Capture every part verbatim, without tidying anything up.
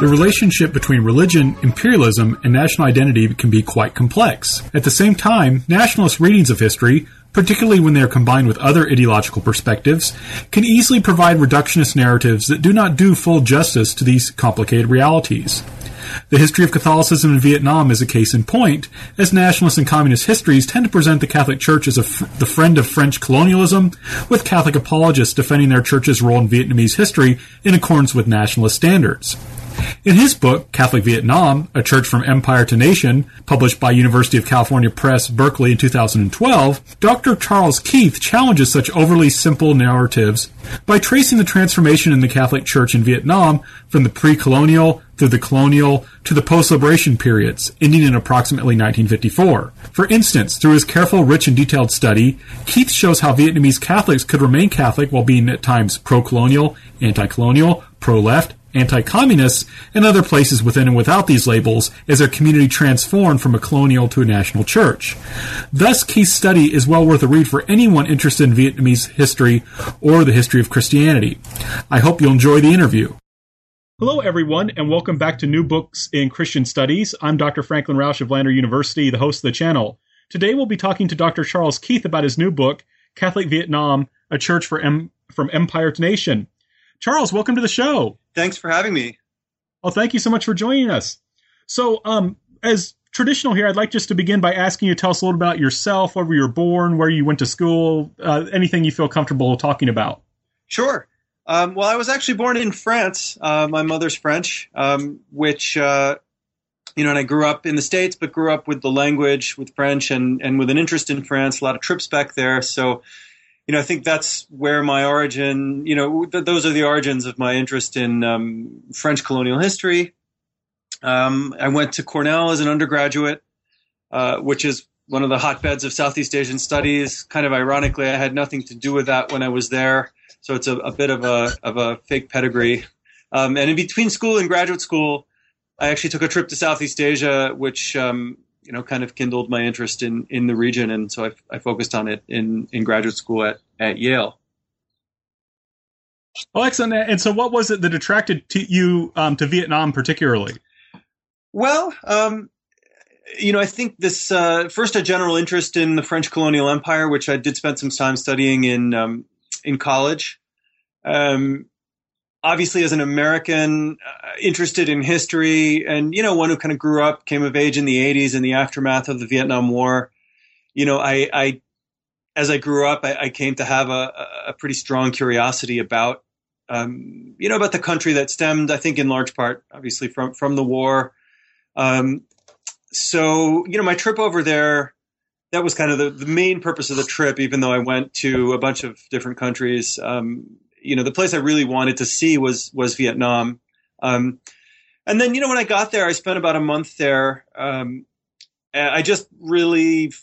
The relationship between religion, imperialism, and national identity can be quite complex. At the same time, nationalist readings of history, particularly when they are combined with other ideological perspectives, can easily provide reductionist narratives that do not do full justice to these complicated realities. The history of Catholicism in Vietnam is a case in point, as nationalist and communist histories tend to present the Catholic Church as a f- the friend of French colonialism, with Catholic apologists defending their church's role in Vietnamese history in accordance with nationalist standards. In his book, Catholic Vietnam, A Church from Empire to Nation, published by University of California Press, Berkeley in two thousand twelve, Doctor Charles Keith challenges such overly simple narratives by tracing the transformation in the Catholic Church in Vietnam from the pre-colonial through the colonial to the post-liberation periods, ending in approximately nineteen fifty-four. For instance, through his careful, rich, and detailed study, Keith shows how Vietnamese Catholics could remain Catholic while being at times pro-colonial, anti-colonial, pro-left, anti-communists, and other places within and without these labels as their community transformed from a colonial to a national church. Thus, Keith's study is well worth a read for anyone interested in Vietnamese history or the history of Christianity. I hope you'll enjoy the interview. Hello, everyone, and welcome back to New Books in Christian Studies. I'm Doctor Franklin Rausch of Lander University, the host of the channel. Today, we'll be talking to Doctor Charles Keith about his new book, Catholic Vietnam, A Church for M- from Empire to Nation. Charles, welcome to the show. Thanks for having me. Well, thank you so much for joining us. So, um, as traditional here, I'd like just to begin by asking you to tell us a little about yourself, where you were born, where you went to school, uh, anything you feel comfortable talking about. Sure. Um, well, I was actually born in France. Uh, my mother's French, um, which, uh, you know, and I grew up in the States, but grew up with the language, with French, and, and with an interest in France, a lot of trips back there. So, you know, I think that's where my origin, you know, th- those are the origins of my interest in um, French colonial history. Um, I went to Cornell as an undergraduate, uh, which is one of the hotbeds of Southeast Asian studies. Kind of ironically, I had nothing to do with that when I was there. So it's a, a bit of a of a fake pedigree. Um, and in between school and graduate school, I actually took a trip to Southeast Asia, which um you know, kind of kindled my interest in, in the region. And so I, I focused on it in, in graduate school at, at Yale. Well, excellent. And so what was it that attracted to you um, to Vietnam particularly? Well, um, you know, I think this, uh, first a general interest in the French colonial empire, which I did spend some time studying in, um, in college. Um, Obviously, as an American uh, interested in history and, you know, one who kind of grew up, came of age in the eighties in the aftermath of the Vietnam War, you know, I, I as I grew up, I, I came to have a, a pretty strong curiosity about, um, you know, about the country that stemmed, I think, in large part, obviously, from, from the war. Um, so, you know, my trip over there, that was kind of the, the main purpose of the trip, even though I went to a bunch of different countries. Um You know, the place I really wanted to see was was Vietnam. Um, and then, you know, when I got there, I spent about a month there. Um, I just really f-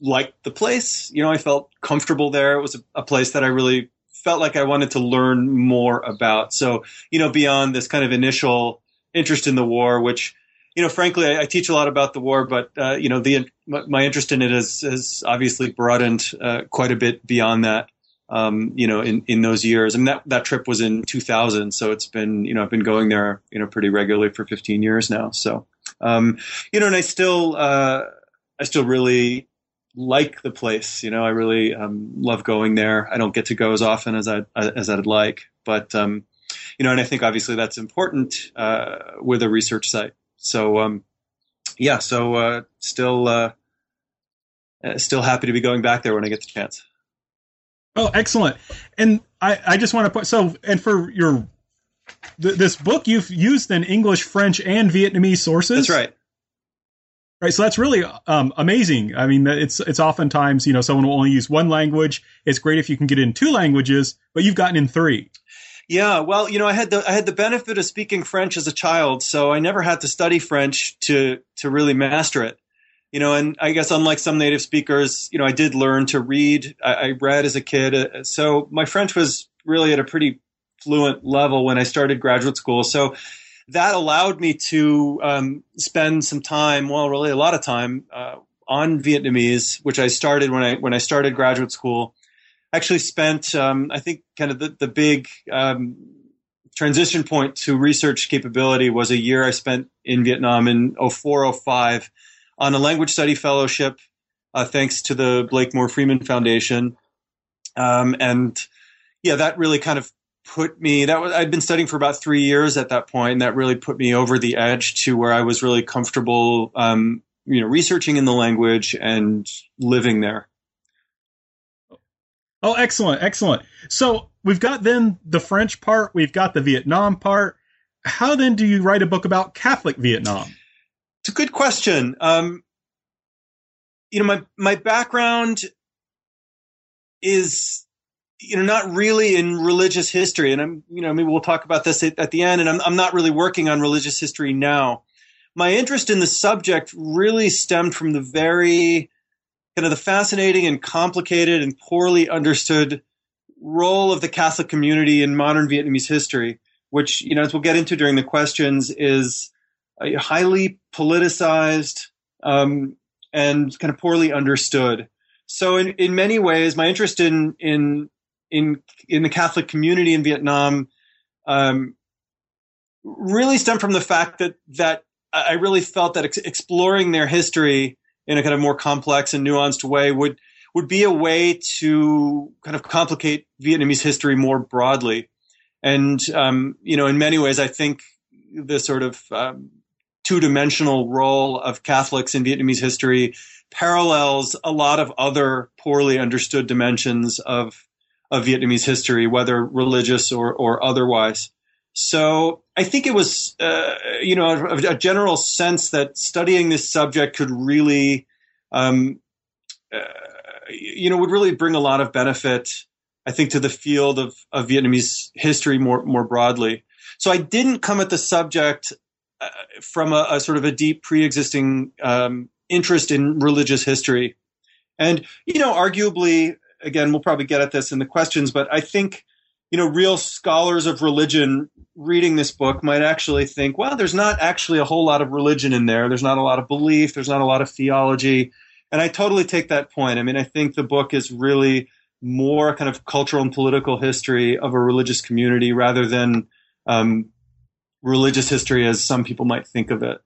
liked the place. You know, I felt comfortable there. It was a, a place that I really felt like I wanted to learn more about. So, you know, beyond this kind of initial interest in the war, which, you know, frankly, I, I teach a lot about the war, but, uh, you know, the my interest in it has, has obviously broadened uh, quite a bit beyond that. Um, you know, in, in those years. I mean, that, that trip was in two thousand. So it's been, you know, I've been going there, you know, pretty regularly for fifteen years now. So, um, you know, and I still, uh, I still really like the place. You know, I really, um, love going there. I don't get to go as often as I, as I'd like, but, um, you know, and I think obviously that's important, uh, with a research site. So, um, yeah, so, uh, still, uh, still happy to be going back there when I get the chance. Oh, excellent. And I, I just want to put, so, and for your, th- this book, you've used in English, French, and Vietnamese sources. That's right. Right. So that's really um, amazing. I mean, it's, it's oftentimes, you know, someone will only use one language. It's great if you can get in two languages, but you've gotten in three. Yeah, well, you know, I had the I had the benefit of speaking French as a child, so I never had to study French to to really master it. You know, and I guess unlike some native speakers, you know, I did learn to read. I, I read as a kid, so my French was really at a pretty fluent level when I started graduate school. So that allowed me to um, spend some time, well, really a lot of time, uh, on Vietnamese, which I started when I when I started graduate school. Actually spent, um, I think, kind of the, the big um, transition point to research capability was a year I spent in Vietnam in oh four, oh five on a language study fellowship, uh, thanks to the Blakemore Freeman Foundation. Um, and yeah, that really kind of put me, that was, I'd been studying for about three years at that point, and that really put me over the edge to where I was really comfortable, um, you know, researching in the language and living there. Oh, excellent, excellent. So we've got then the French part, we've got the Vietnam part. How then do you write a book about Catholic Vietnam? It's a good question. Um, you know, my my background is, you know, not really in religious history, and I'm, you know, maybe we'll talk about this at, at the end. And I'm I'm not really working on religious history now. My interest in the subject really stemmed from the very kind of the fascinating and complicated and poorly understood role of the Catholic community in modern Vietnamese history, which, you know, as we'll get into during the questions, is uh, highly politicized um, and kind of poorly understood. So, in, in many ways, my interest in in in in the Catholic community in Vietnam um, really stemmed from the fact that that I really felt that ex- exploring their history in a kind of more complex and nuanced way would would be a way to kind of complicate Vietnamese history more broadly. And, um, you know, in many ways, I think the sort of um, two-dimensional role of Catholics in Vietnamese history parallels a lot of other poorly understood dimensions of of Vietnamese history, whether religious or, or otherwise. So I think it was, uh, you know, a, a general sense that studying this subject could really, um, uh, you know, would really bring a lot of benefit, I think, to the field of, of Vietnamese history more more broadly. So I didn't come at the subject uh, from a, a sort of a deep pre-existing um, interest in religious history. And, you know, arguably, again, we'll probably get at this in the questions, but I think, you know, real scholars of religion reading this book might actually think, well, there's not actually a whole lot of religion in there. There's not a lot of belief. There's not a lot of theology. And I totally take that point. I mean, I think the book is really more kind of cultural and political history of a religious community rather than um, religious history as some people might think of it.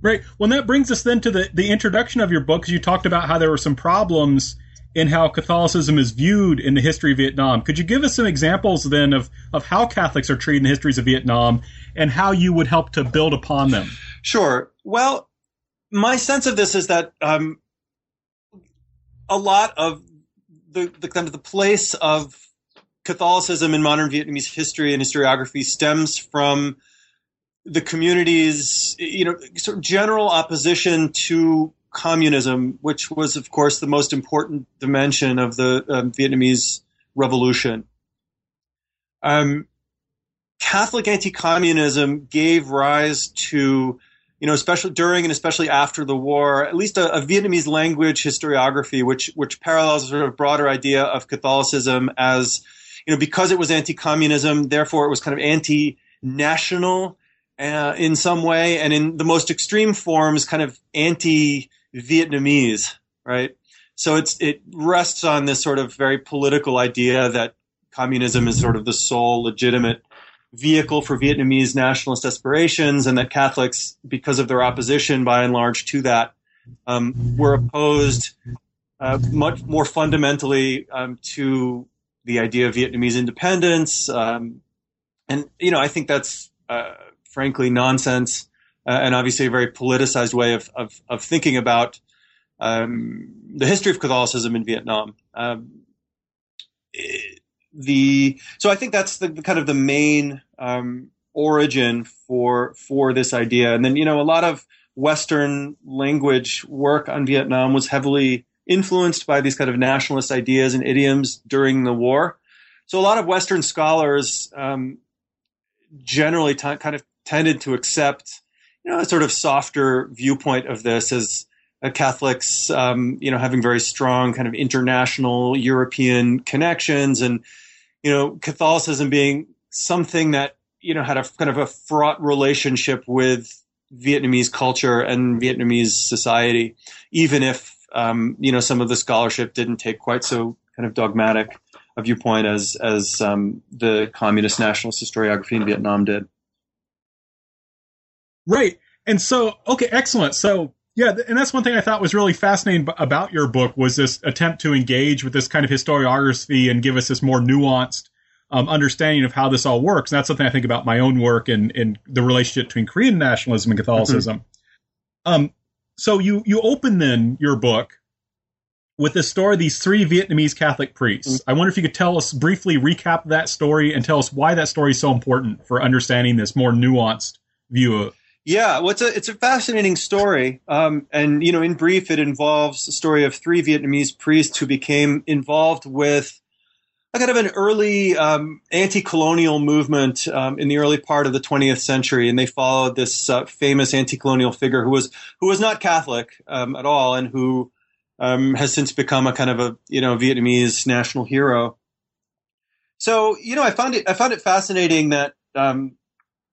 Right. Well, that brings us then to the, the introduction of your book, because you talked about how there were some problems in how Catholicism is viewed in the history of Vietnam. Could you give us some examples then of, of how Catholics are treated in the histories of Vietnam and how you would help to build upon them? Sure. Well, my sense of this is that um, a lot of the, the kind of the place of Catholicism in modern Vietnamese history and historiography stems from the community's, you know, sort of general opposition to communism, which was, of course, the most important dimension of the um, Vietnamese Revolution. Um, Catholic anti-communism gave rise to, you know, especially during and especially after the war, at least a, a Vietnamese language historiography, which which parallels a sort of broader idea of Catholicism as, you know, because it was anti-communism, therefore it was kind of anti-national uh, in some way, and in the most extreme forms, kind of anti Vietnamese, right? So it's it rests on this sort of very political idea that communism is sort of the sole legitimate vehicle for Vietnamese nationalist aspirations, and that Catholics, because of their opposition by and large to that, um, were opposed uh, much more fundamentally um, to the idea of Vietnamese independence. Um, and, you know, I think that's uh, frankly nonsense. Uh, and obviously a very politicized way of of, of thinking about um, the history of Catholicism in Vietnam. Um, the so I think that's the kind of the main um, origin for for this idea. And then, you know, a lot of Western language work on Vietnam was heavily influenced by these kind of nationalist ideas and idioms during the war. So a lot of Western scholars um, generally t- kind of tended to accept, you know, a sort of softer viewpoint of this as uh, Catholics, um, you know, having very strong kind of international European connections, and, you know, Catholicism being something that, you know, had a kind of a fraught relationship with Vietnamese culture and Vietnamese society, even if, um, you know, some of the scholarship didn't take quite so kind of dogmatic a viewpoint as as um, the communist nationalist historiography in Vietnam did. Right. And so, okay, excellent. So, yeah, and that's one thing I thought was really fascinating about your book was this attempt to engage with this kind of historiography and give us this more nuanced um, understanding of how this all works. And that's something I think about my own work and, and the relationship between Korean nationalism and Catholicism. Mm-hmm. Um, so you, you open then your book with the story of these three Vietnamese Catholic priests. I wonder if you could tell us, briefly recap that story and tell us why that story is so important for understanding this more nuanced view of it. Yeah, well, it's a, it's a fascinating story. Um, and, you know, in brief, it involves the story of three Vietnamese priests who became involved with a kind of an early um, anti-colonial movement um, in the early part of the twentieth century. And they followed this uh, famous anti-colonial figure who was who was not Catholic um, at all, and who um, has since become a kind of a, you know, Vietnamese national hero. So, you know, I found it I found it fascinating that, um,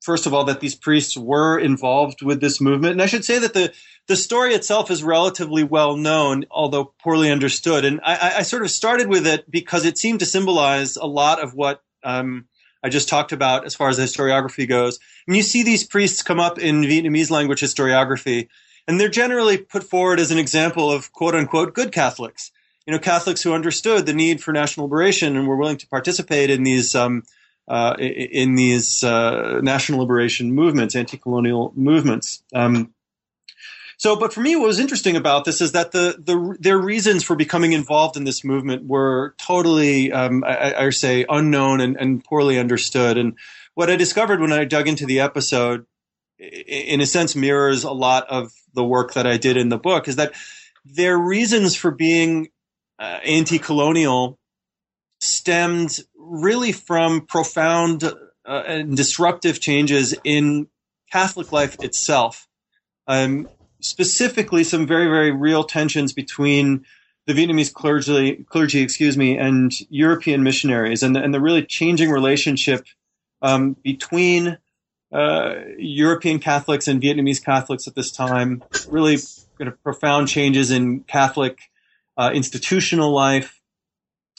first of all, that these priests were involved with this movement. And I should say that the, the story itself is relatively well known, although poorly understood. And I, I sort of started with it because it seemed to symbolize a lot of what um, I just talked about as far as historiography goes. And you see these priests come up in Vietnamese language historiography, and they're generally put forward as an example of quote-unquote good Catholics, you know, Catholics who understood the need for national liberation and were willing to participate in these um, – Uh, in these uh, national liberation movements, anti-colonial movements. Um, so, but for me, what was interesting about this is that the, the their reasons for becoming involved in this movement were totally, um, I, I say, unknown and, and poorly understood. And what I discovered when I dug into the episode, in a sense, mirrors a lot of the work that I did in the book, is that their reasons for being uh, anti-colonial stemmed really from profound uh, and disruptive changes in Catholic life itself. Um, specifically, some very, very real tensions between the Vietnamese clergy, clergy, excuse me, and European missionaries, and, and the really changing relationship um, between uh, European Catholics and Vietnamese Catholics at this time. Really kind of profound changes in Catholic uh, institutional life.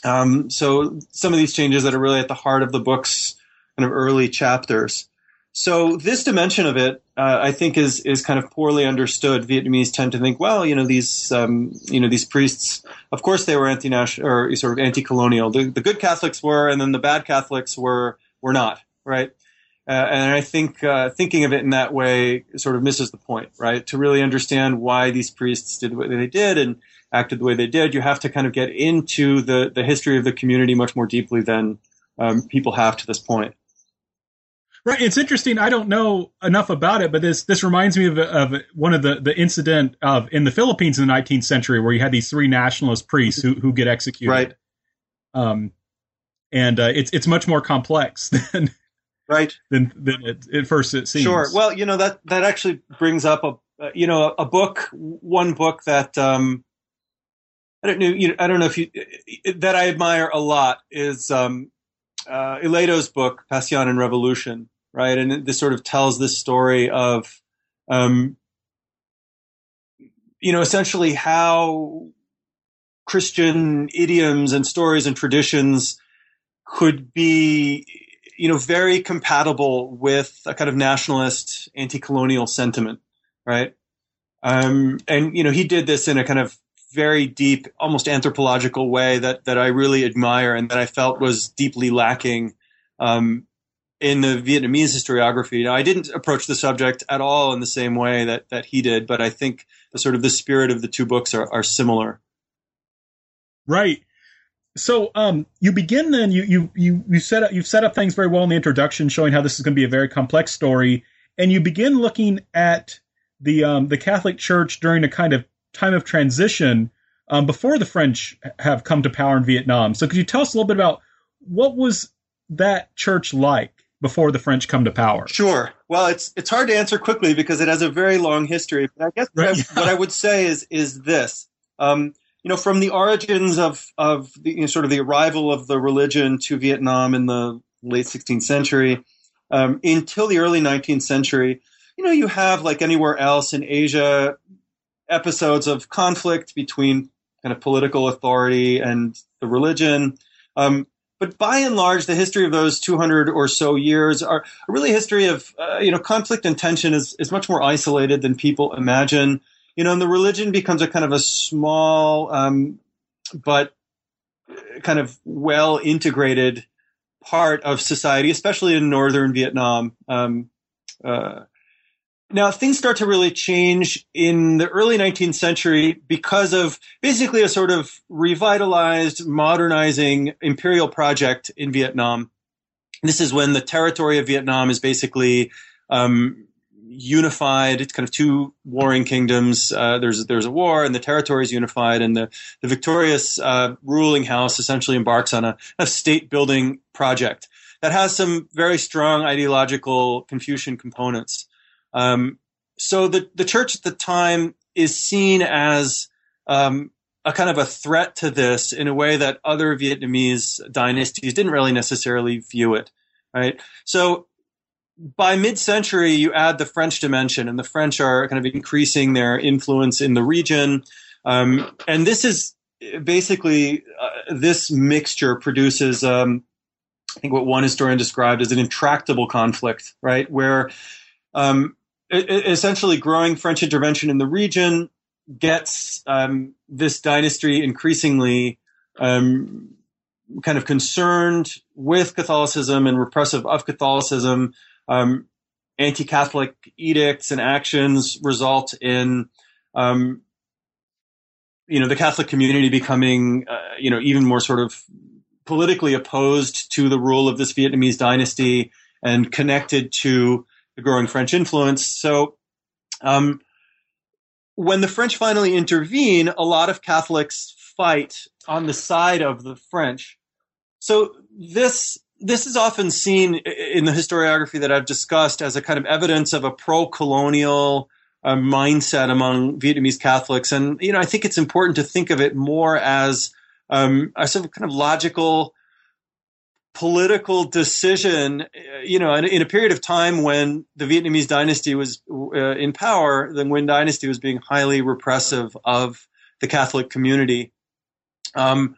Um, so some of these changes that are really at the heart of the book's kind of early chapters. So this dimension of it, uh, I think, is is kind of poorly understood. Vietnamese tend to think, well, you know, these um, you know these priests, of course, they were anti-national or sort of anti-colonial. The, the good Catholics were, and then the bad Catholics were were not, right? Uh, and I think uh, thinking of it in that way sort of misses the point, right? To really understand why these priests did what they did and acted the way they did, you have to kind of get into the, the history of the community much more deeply than um, people have to this point. Right. It's interesting. I don't know enough about it, but this this reminds me of, of one of the, the incident of in the Philippines in the nineteenth century, where you had these three nationalist priests who who get executed. Right. Um, and uh, it's it's much more complex than right than than it, at first it seems. Sure. Well, you know that that actually brings up a uh, you know a book, one book that. Um, I don't know. You know, I don't know if you that I admire a lot is um, uh, Ilato's book "Passion and Revolution," right? And it, this sort of tells this story of, um, you know, essentially how Christian idioms and stories and traditions could be, you know, very compatible with a kind of nationalist, anti-colonial sentiment, right? Um, and you know, he did this in a kind of very deep, almost anthropological way that, that I really admire and that I felt was deeply lacking um, in the Vietnamese historiography. Now, I didn't approach the subject at all in the same way that, that he did, but I think the sort of the spirit of the two books are, are similar. Right. So um, you begin then, you, you, you, you set up, you've set up things very well in the introduction, showing how this is going to be a very complex story. And you begin looking at the um, the Catholic Church during a kind of time of transition um, before the French have come to power in Vietnam. So could you tell us a little bit about what was that church like before the French come to power? Sure. Well, it's it's hard to answer quickly because it has a very long history. But I guess what, right. I, what I would say is is this. Um, you know, from the origins of of the, you know, sort of the arrival of the religion to Vietnam in the late sixteenth century um, until the early nineteenth century, you know, you have, like anywhere else in Asia, episodes of conflict between kind of political authority and the religion. Um, but by and large, the history of those two hundred or so years are really a history of, uh, you know, conflict and tension is, is much more isolated than people imagine. You know, and the religion becomes a kind of a small um, but kind of well-integrated part of society, especially in northern Vietnam. Um, uh, now, things start to really change in the early nineteenth century because of basically a sort of revitalized, modernizing imperial project in Vietnam. This is when the territory of Vietnam is basically um, unified. It's kind of two warring kingdoms. Uh, there's there's a war, and the territory is unified, and the, the victorious uh, ruling house essentially embarks on a, a state-building project that has some very strong ideological Confucian components. Um, so the, the church at the time is seen as um, a kind of a threat to this in a way that other Vietnamese dynasties didn't really necessarily view it, right? So by mid-century, you add the French dimension, and the French are kind of increasing their influence in the region. Um, and this is basically, uh, this mixture produces, um, I think what one historian described as an intractable conflict, right? Where um, essentially, growing French intervention in the region gets um, this dynasty increasingly um, kind of concerned with Catholicism and repressive of Catholicism. Um, anti-Catholic edicts and actions result in, um, you know, the Catholic community becoming, uh, you know, even more sort of politically opposed to the rule of this Vietnamese dynasty and connected to the growing French influence. So um, when the French finally intervene, a lot of Catholics fight on the side of the French. So this this is often seen in the historiography that I've discussed as a kind of evidence of a pro-colonial uh, mindset among Vietnamese Catholics. And, you know, I think it's important to think of it more as um, a sort of kind of logical political decision, you know, in, in a period of time when the Vietnamese dynasty was uh, in power, the Nguyen dynasty was being highly repressive of the Catholic community. Um,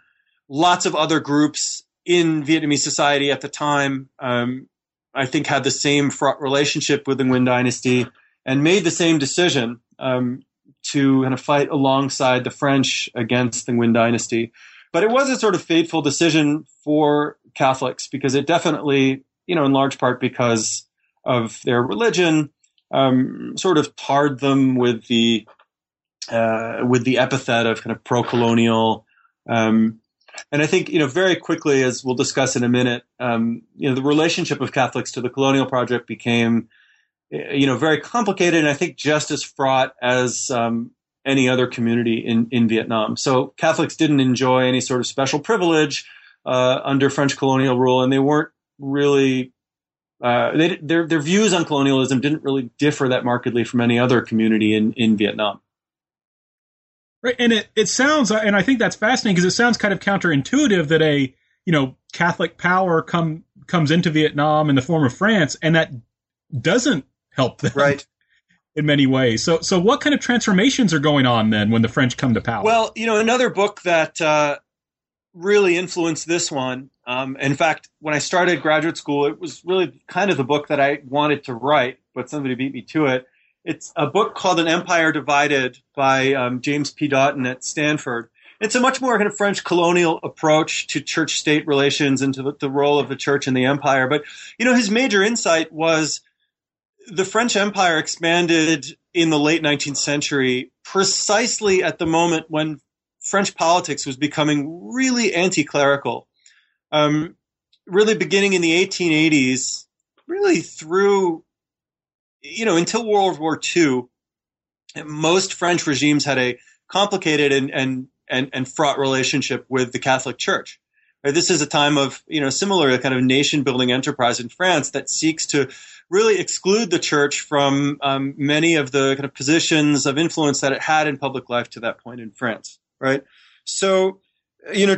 lots of other groups in Vietnamese society at the time, um, I think, had the same fraught relationship with the Nguyen dynasty and made the same decision um, to kind of fight alongside the French against the Nguyen dynasty. But it was a sort of fateful decision for Catholics because it definitely, you know, in large part because of their religion, um, sort of tarred them with the uh, with the epithet of kind of pro-colonial. Um, And I think, you know, very quickly, as we'll discuss in a minute, um, you know, the relationship of Catholics to the colonial project became, you know, very complicated and I think just as fraught as um, any other community in, in Vietnam. So Catholics didn't enjoy any sort of special privilege uh, under French colonial rule, and they weren't really uh, – they, their, their views on colonialism didn't really differ that markedly from any other community in, in Vietnam. Right, and it, it sounds, and I think that's fascinating because it sounds kind of counterintuitive that a, you know, Catholic power come comes into Vietnam in the form of France, and that doesn't help them right. in many ways. So, so what kind of transformations are going on then when the French come to power? Well, you know, another book that uh, really influenced this one. Um, in fact, when I started graduate school, it was really kind of the book that I wanted to write, but somebody beat me to it. It's a book called An Empire Divided by um, James P. Daughton at Stanford. It's a much more kind of French colonial approach to church-state relations and to the, the role of the church in the empire. But, you know, his major insight was the French empire expanded in the late nineteenth century precisely at the moment when French politics was becoming really anti-clerical, um, really beginning in the eighteen eighties, really through... You know, until World War Two, most French regimes had a complicated and, and, and, and fraught relationship with the Catholic Church, This is a time of, you know, similar kind of nation-building enterprise in France that seeks to really exclude the church from um, many of the kind of positions of influence that it had in public life to that point in France, right? So, you know,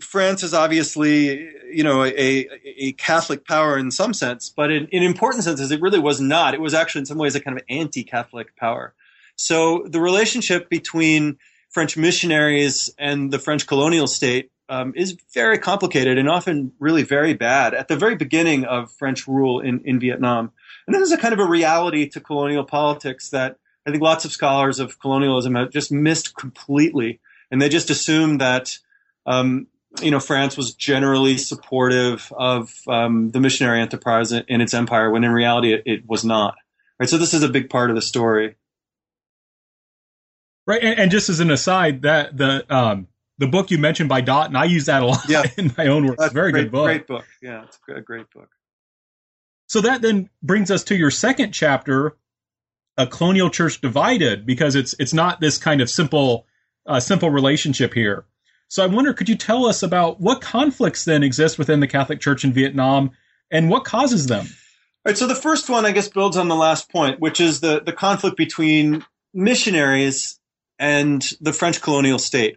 France is obviously, you know, a, a Catholic power in some sense, but in, in important senses, it really was not. It was actually in some ways a kind of anti-Catholic power. So the relationship between French missionaries and the French colonial state Um, is very complicated and often really very bad at the very beginning of French rule in, in Vietnam. And this is a kind of a reality to colonial politics that I think lots of scholars of colonialism have just missed completely. And they just assume that, um, you know, France was generally supportive of um, the missionary enterprise in, in its empire, when in reality it, it was not. Right. So this is a big part of the story. Right. And, and just as an aside, that the, um, the book you mentioned by Daughton, I use that a lot yeah. in my own work. That's it's a very great, good book. Great book. Yeah, it's a great book. So that then brings us to your second chapter, A Colonial Church Divided, because it's it's not this kind of simple uh, simple relationship here. So I wonder, could you tell us about what conflicts then exist within the Catholic Church in Vietnam and what causes them? All right, so the first one, I guess, builds on the last point, which is the, the conflict between missionaries and the French colonial state.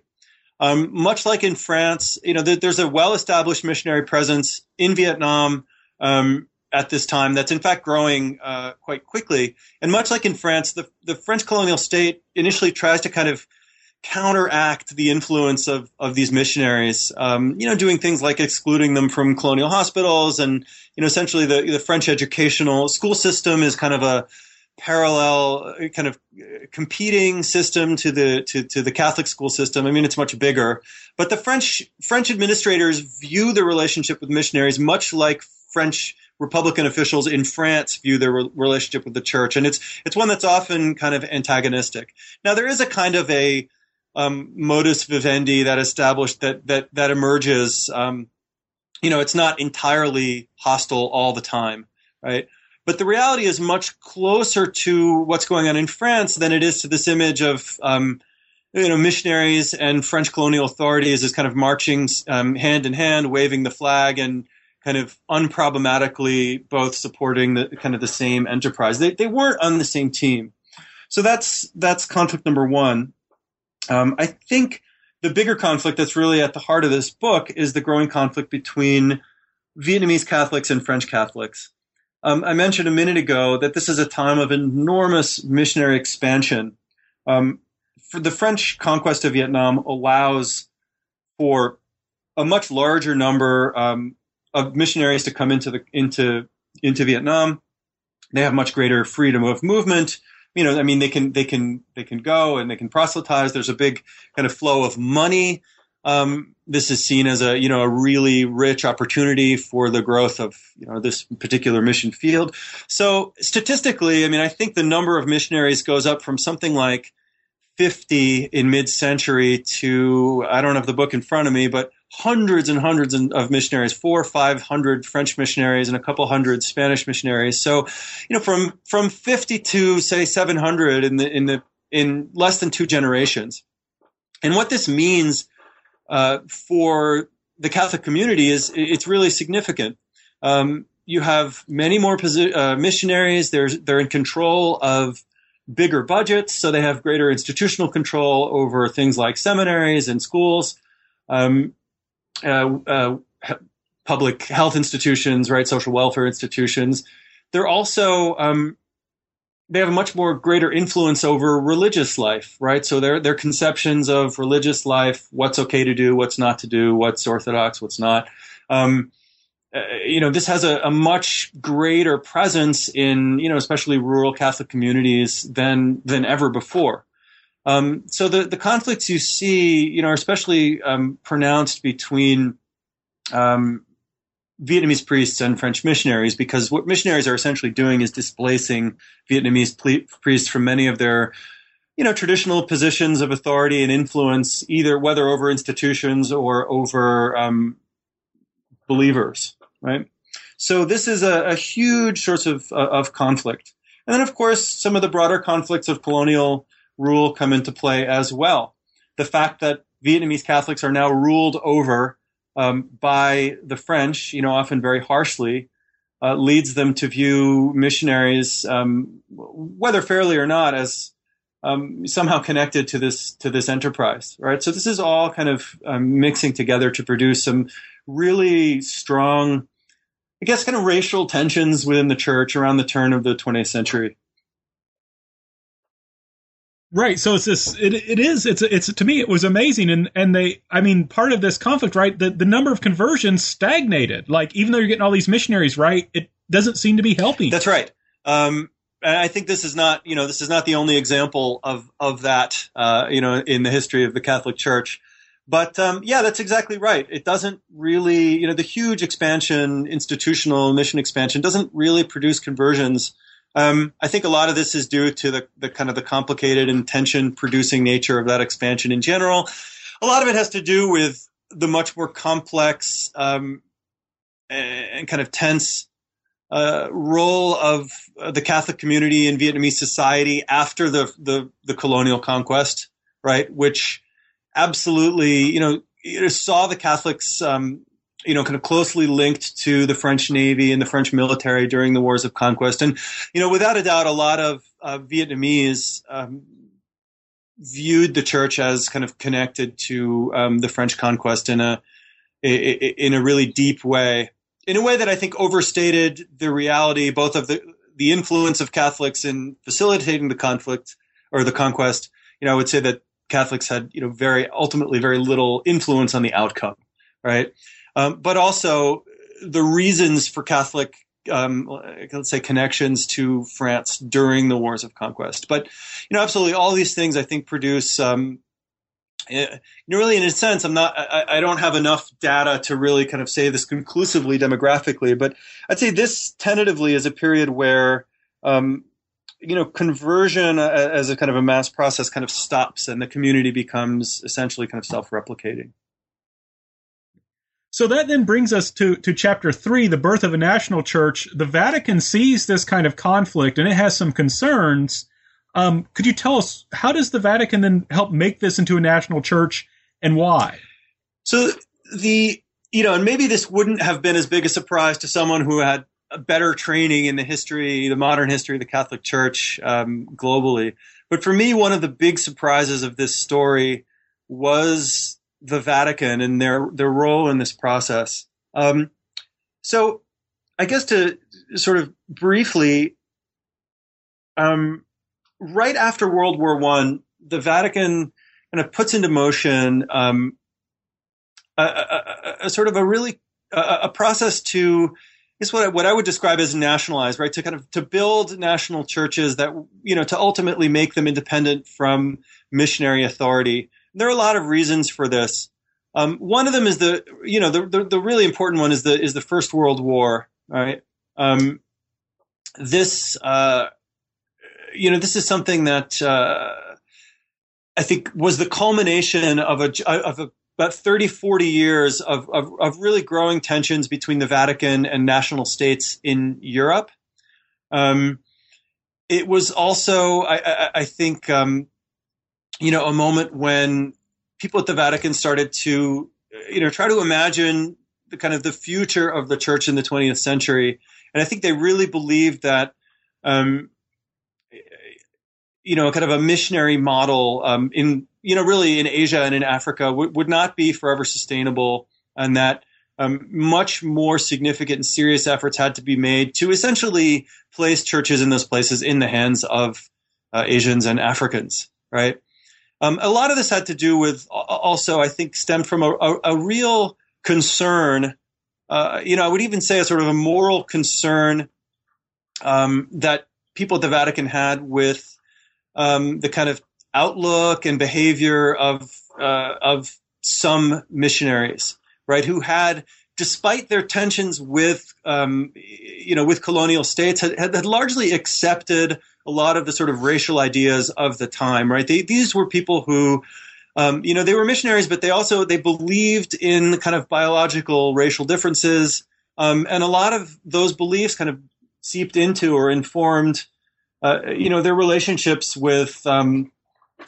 Um, much like in France, you know, there, there's a well-established missionary presence in Vietnam um, at this time that's in fact growing uh, quite quickly. And much like in France, the, the French colonial state initially tries to kind of counteract the influence of, of these missionaries, um, you know, doing things like excluding them from colonial hospitals. And, you know, essentially the, the French educational school system is kind of a parallel kind of competing system to the to, to the Catholic school system. I mean, it's much bigger. But the French French administrators view the relationship with missionaries much like French Republican officials in France view their re- relationship with the church. And it's it's one that's often kind of antagonistic. Now, there is a kind of a um, modus vivendi that established that that that emerges. Um, you know, it's not entirely hostile all the time, right? But the reality is much closer to what's going on in France than it is to this image of, um, you know, missionaries and French colonial authorities as kind of marching um, hand in hand, waving the flag, and kind of unproblematically both supporting the kind of the same enterprise. They they weren't on the same team, so that's that's conflict number one. Um, I think the bigger conflict that's really at the heart of this book is the growing conflict between Vietnamese Catholics and French Catholics. Um, I mentioned a minute ago that this is a time of enormous missionary expansion. Um, for the French conquest of Vietnam allows for a much larger number um, of missionaries to come into the into into Vietnam. They have much greater freedom of movement. You know, I mean, they can they can they can go and they can proselytize. There's a big kind of flow of money. Um, this is seen as a, you know, a really rich opportunity for the growth of, you know, this particular mission field. So statistically, I mean, I think the number of missionaries goes up from something like fifty in mid-century to, I don't have the book in front of me, but hundreds and hundreds of missionaries, four or five hundred French missionaries and a couple hundred Spanish missionaries. So, you know, from, from fifty to say seven hundred in the, in the, in less than two generations. And what this means Uh, for the Catholic community is it's really significant. Um, you have many more posi- uh, missionaries. They're, they're in control of bigger budgets, so they have greater institutional control over things like seminaries and schools, um, uh, uh, public health institutions, right, social welfare institutions. They're also um, they have a much more greater influence over religious life, right? So their their conceptions of religious life, what's okay to do, what's not to do, what's orthodox, what's not. Um, uh, you know, this has a, a much greater presence in, you know, especially rural Catholic communities than than ever before. Um, so the, the conflicts you see, you know, are especially um, pronounced between um, Vietnamese priests and French missionaries, because what missionaries are essentially doing is displacing Vietnamese ple- priests from many of their, you know, traditional positions of authority and influence, either whether over institutions or over um, believers, right? So this is a, a huge source of, uh, of conflict. And then, of course, some of the broader conflicts of colonial rule come into play as well. The fact that Vietnamese Catholics are now ruled over um, by the French, you know, often very harshly, uh, leads them to view missionaries, um, whether fairly or not, as um, somehow connected to this to this enterprise, right? So this is all kind of um, mixing together to produce some really strong, I guess, kind of racial tensions within the church around the turn of the twentieth century. Right. So it's this, it, it is, it's, it's, to me, it was amazing. And, and they, I mean, part of this conflict, right, the, the number of conversions stagnated. Like, even though you're getting all these missionaries, right, it doesn't seem to be helping. That's right. Um, and I think this is not, you know, this is not the only example of, of that, uh, you know, in the history of the Catholic Church. But, um, yeah, that's exactly right. It doesn't really, you know, the huge expansion, institutional mission expansion, doesn't really produce conversions. Um, I think a lot of this is due to the, the kind of the complicated and tension-producing nature of that expansion in general. A lot of it has to do with the much more complex um, and kind of tense uh, role of uh, the Catholic community in Vietnamese society after the, the, the colonial conquest, right, which absolutely, you know, you saw the Catholics, um, you know, kind of closely linked to the French Navy and the French military during the wars of conquest. And, you know, without a doubt, a lot of uh, Vietnamese um, viewed the church as kind of connected to um, the French conquest in a in a really deep way, in a way that I think overstated the reality, both of the, the influence of Catholics in facilitating the conflict or the conquest. You know, I would say that Catholics had, you know, very ultimately very little influence on the outcome, right? Um, but also the reasons for Catholic, um, let's say, connections to France during the wars of conquest. But, you know, absolutely all these things I think produce, um, you know, really in a sense, I'm not, I, I don't have enough data to really kind of say this conclusively demographically, but I'd say this tentatively is a period where, um, you know, conversion as a kind of a mass process kind of stops and the community becomes essentially kind of self-replicating. So that then brings us to, to chapter three, the birth of a national church. The Vatican sees this kind of conflict and it has some concerns. Um, could you tell us, how does the Vatican then help make this into a national church and why? So the, you know, and maybe this wouldn't have been as big a surprise to someone who had a better training in the history, the modern history of the Catholic Church um, globally. But for me, one of the big surprises of this story was the Vatican and their, their role in this process. Um, so I guess to sort of briefly, um, right after World War One, the Vatican kind of puts into motion um, a, a, a sort of a really, a, a process to, it's what I, what I would describe as nationalize, right? To kind of to build national churches that, you know, to ultimately make them independent from missionary authority. And there are a lot of reasons for this. Um, one of them is the, you know, the, the the really important one is the is the First World War, right? Um, this, uh, you know, this is something that uh, I think was the culmination of a of a. about thirty, forty years of, of, of really growing tensions between the Vatican and national states in Europe. Um, it was also, I, I, I think, um, you know, a moment when people at the Vatican started to, you know, try to imagine the kind of the future of the church in the twentieth century. And I think they really believed that, um, you know, kind of a missionary model um, in, you know, really in Asia and in Africa w- would not be forever sustainable, and that um, much more significant and serious efforts had to be made to essentially place churches in those places in the hands of uh, Asians and Africans, right? Um, a lot of this had to do with also, I think, stemmed from a, a, a real concern, uh, you know, I would even say a sort of a moral concern um, that people at the Vatican had with um, the kind of outlook and behavior of uh, of some missionaries, right, who had, despite their tensions with um, you know with colonial states, had, had largely accepted a lot of the sort of racial ideas of the time, right? They, these were people who, um, you know, they were missionaries, but they also they believed in kind of biological racial differences, um, and a lot of those beliefs kind of seeped into or informed, uh, you know, their relationships with. Um,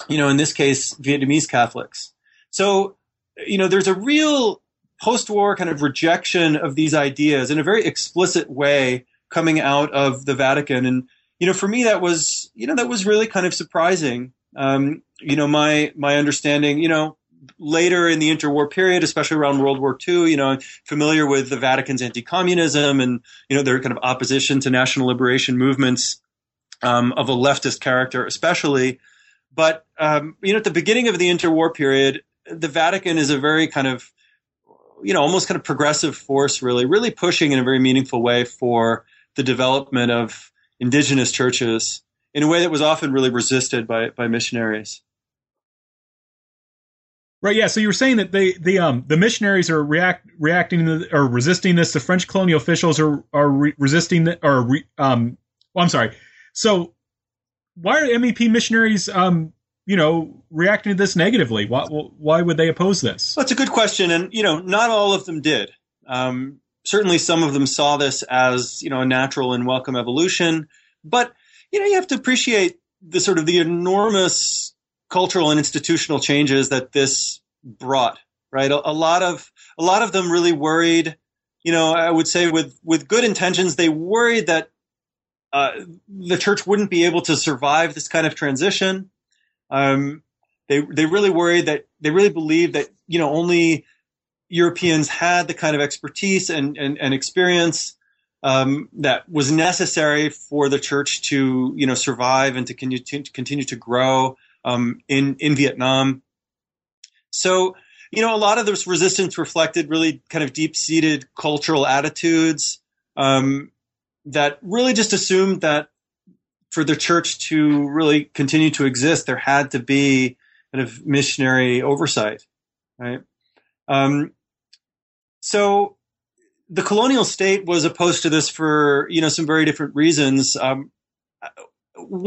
You know, in this case, Vietnamese Catholics. So, you know, there's a real post-war kind of rejection of these ideas in a very explicit way coming out of the Vatican. And, you know, for me, that was, you know, that was really kind of surprising. Um, you know, my, my understanding, you know, later in the interwar period, especially around World War Two, you know, I'm familiar with the Vatican's anti-communism and, you know, their kind of opposition to national liberation movements um, of a leftist character, especially. But, um, you know, at the beginning of the interwar period, the Vatican is a very kind of, you know, almost kind of progressive force, really, really pushing in a very meaningful way for the development of indigenous churches in a way that was often really resisted by, by missionaries. Right. Yeah. So you were saying that they, the um the missionaries are react reacting to, or resisting this. The French colonial officials are are re- resisting the, or re, um. Well, I'm sorry. So why are M E P missionaries um you know reacting to this negatively? Why why would they oppose this? Well, that's a good question, and you know not all of them did. Um, certainly some of them saw this as you know a natural and welcome evolution, but you know you have to appreciate the sort of the enormous cultural and institutional changes that this brought, right? A, a lot of, a lot of them really worried, you know, I would say with, with good intentions, they worried that uh, the church wouldn't be able to survive this kind of transition. Um, they, they really worried that they really believed that, you know, only Europeans had the kind of expertise and, and, and experience um, that was necessary for the church to, you know, survive and to continue to continue to grow. Um, in, in Vietnam. So, you know, a lot of this resistance reflected really kind of deep-seated cultural attitudes um, that really just assumed that for the church to really continue to exist, there had to be kind of missionary oversight, right? Um, so the colonial state was opposed to this for, you know, some very different reasons. Um,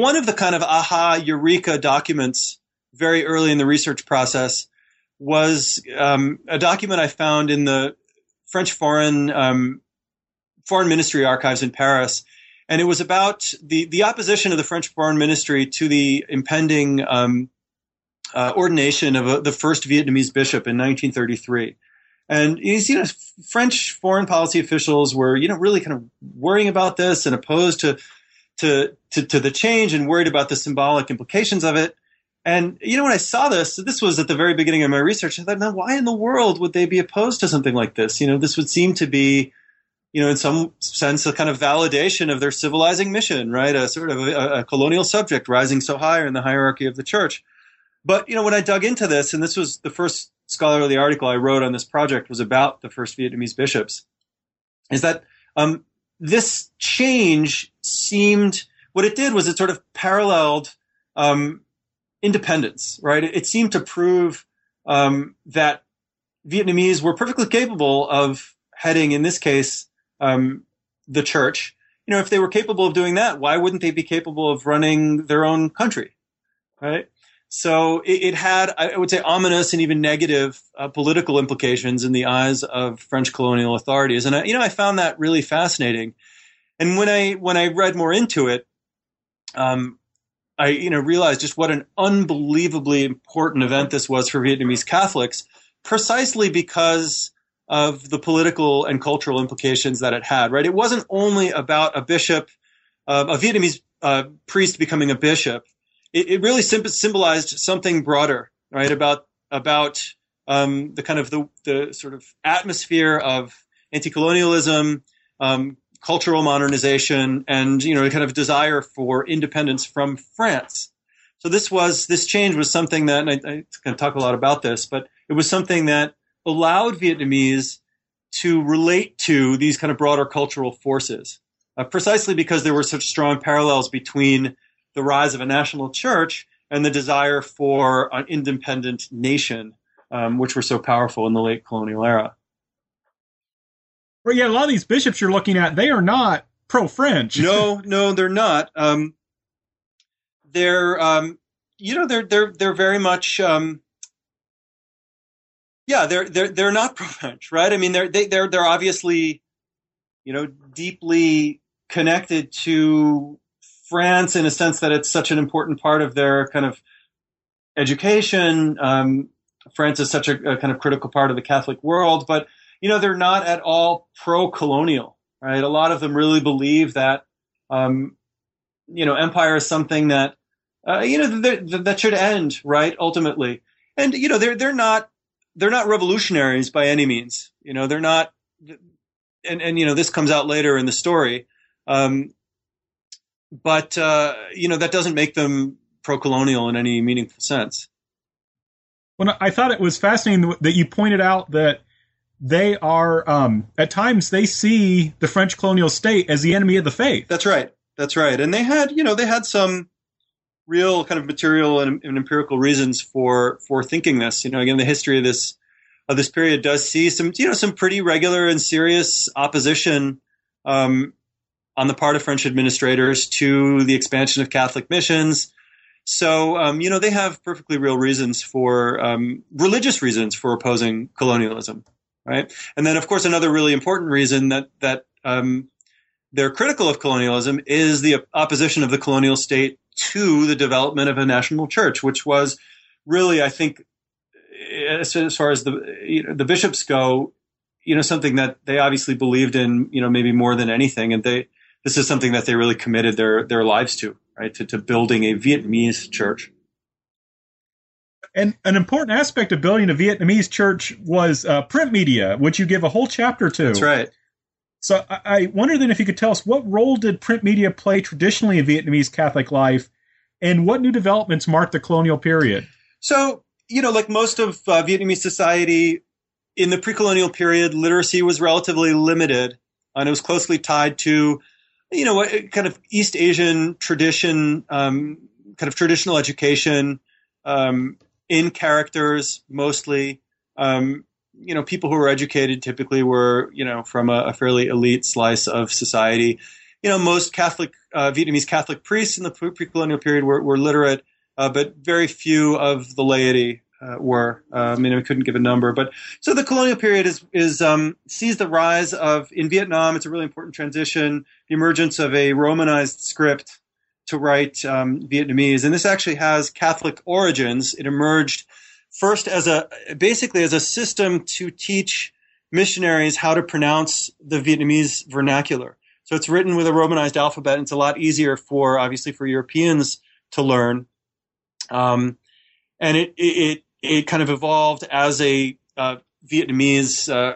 One of the kind of aha, eureka documents very early in the research process was um, a document I found in the French Foreign um, Foreign Ministry archives in Paris. And it was about the, the opposition of the French Foreign Ministry to the impending um, uh, ordination of a, the first Vietnamese bishop in nineteen thirty-three. And you see, you know, French foreign policy officials were, you know, really kind of worrying about this and opposed to To, to to the change and worried about the symbolic implications of it. And, you know, when I saw this, this was at the very beginning of my research, I thought, now why in the world would they be opposed to something like this? You know, this would seem to be, you know, in some sense, a kind of validation of their civilizing mission, right? A sort of a, a colonial subject rising so higher in the hierarchy of the church. But, you know, when I dug into this, and this was the first scholarly article I wrote on this project was about the first Vietnamese bishops, is that um, this change seemed, what it did was it sort of paralleled um, independence, right? It, it seemed to prove um, that Vietnamese were perfectly capable of heading, in this case, um, the church. You know, if they were capable of doing that, why wouldn't they be capable of running their own country, right? So it, it had, I would say, ominous and even negative uh, political implications in the eyes of French colonial authorities. And, I, you know, I found that really fascinating. And when I when I read more into it, um, I you know realized just what an unbelievably important event this was for Vietnamese Catholics, precisely because of the political and cultural implications that it had. Right, it wasn't only about a bishop, uh, a Vietnamese uh, priest becoming a bishop. It, it really sim- symbolized something broader, right? About about um, the kind of the the sort of atmosphere of anti-colonialism. Um, cultural modernization, and, you know, a kind of desire for independence from France. So this was, this change was something that, and I, I going to talk a lot about this, but it was something that allowed Vietnamese to relate to these kind of broader cultural forces, uh, precisely because there were such strong parallels between the rise of a national church and the desire for an independent nation, um, which were so powerful in the late colonial era. Well, yeah, a lot of these bishops you're looking at, they are not pro-French. no, no, they're not. Um, they're, um, you know, they're they're they're very much, um, yeah, they're they're they're not pro-French, right? I mean, they're they, they're they're obviously, you know, deeply connected to France in a sense that it's such an important part of their kind of education. Um, France is such a, a kind of critical part of the Catholic world, but you know, they're not at all pro-colonial, right? A lot of them really believe that, um, you know, empire is something that, uh, you know, th- th- that should end, right? Ultimately. And, you know, they're, they're not, they're not revolutionaries by any means. You know, they're not, and, and, you know, this comes out later in the story. Um, but, uh, you know, that doesn't make them pro-colonial in any meaningful sense. Well, I thought it was fascinating that you pointed out that they are, um, at times they see the French colonial state as the enemy of the faith. That's right. That's right. And they had, you know, they had some real kind of material and, and empirical reasons for, for thinking this. You know, again, the history of this, of this period does see some, you know, some pretty regular and serious opposition, um, on the part of French administrators to the expansion of Catholic missions. So, um, you know, they have perfectly real reasons for, um, religious reasons for opposing colonialism, right? And then, of course, another really important reason that, that, um, they're critical of colonialism is the opposition of the colonial state to the development of a national church, which was really, I think, as, as far as the, you know, the bishops go, you know, something that they obviously believed in, you know, maybe more than anything. And they, this is something that they really committed their, their lives to. Right, to, to building a Vietnamese church. And an important aspect of building a Vietnamese church was uh, print media, which you give a whole chapter to. That's right. So I, I wonder then if you could tell us, what role did print media play traditionally in Vietnamese Catholic life, and what new developments marked the colonial period? So, you know, like most of uh, Vietnamese society, in the pre-colonial period, literacy was relatively limited, and it was closely tied to you know, kind of East Asian tradition, um, kind of traditional education, um, in characters mostly. Um, you know, people who were educated typically were, you know, from a, a fairly elite slice of society. You know, most Catholic, uh, Vietnamese Catholic priests in the pre-colonial period were, were literate, uh, but very few of the laity uh, were. Uh, I mean, we couldn't give a number. But so the colonial period is, is um, sees the rise of, in Vietnam, it's a really important transition, the emergence of a Romanized script to write um, Vietnamese. And this actually has Catholic origins. It emerged first as a, basically as a system to teach missionaries how to pronounce the Vietnamese vernacular. So it's written with a Romanized alphabet, and it's a lot easier for, obviously, for Europeans to learn. Um, and it, it, it kind of evolved as a uh, Vietnamese uh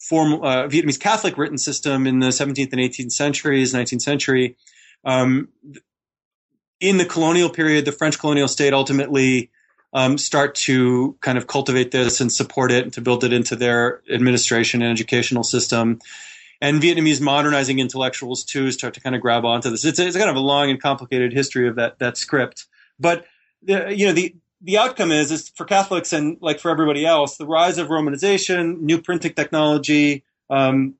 Formal, uh, Vietnamese Catholic written system in the seventeenth and eighteenth centuries, nineteenth century. Um, in the colonial period, the French colonial state ultimately um, start to kind of cultivate this and support it and to build it into their administration and educational system. And Vietnamese modernizing intellectuals too start to kind of grab onto this. It's, it's kind of a long and complicated history of that that script. But the, you know the. The outcome is, is for Catholics and like for everybody else, the rise of Romanization, new printing technology, um,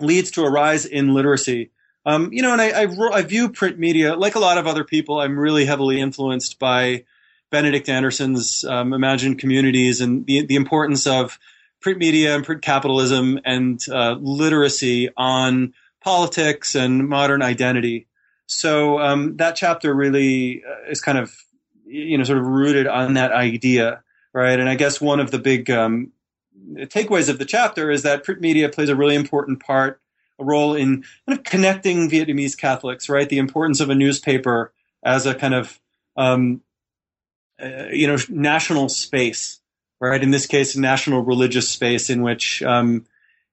leads to a rise in literacy. Um, you know, and I, I, I view print media, like a lot of other people, I'm really heavily influenced by Benedict Anderson's um, Imagined Communities and the, the importance of print media and print capitalism and uh, literacy on politics and modern identity. So um, that chapter really is kind of, you know, sort of rooted on that idea, right? And I guess one of the big um, takeaways of the chapter is that print media plays a really important part, a role in kind of connecting Vietnamese Catholics, right? The importance of a newspaper as a kind of, um, uh, you know, national space, right? In this case, a national religious space in which, um,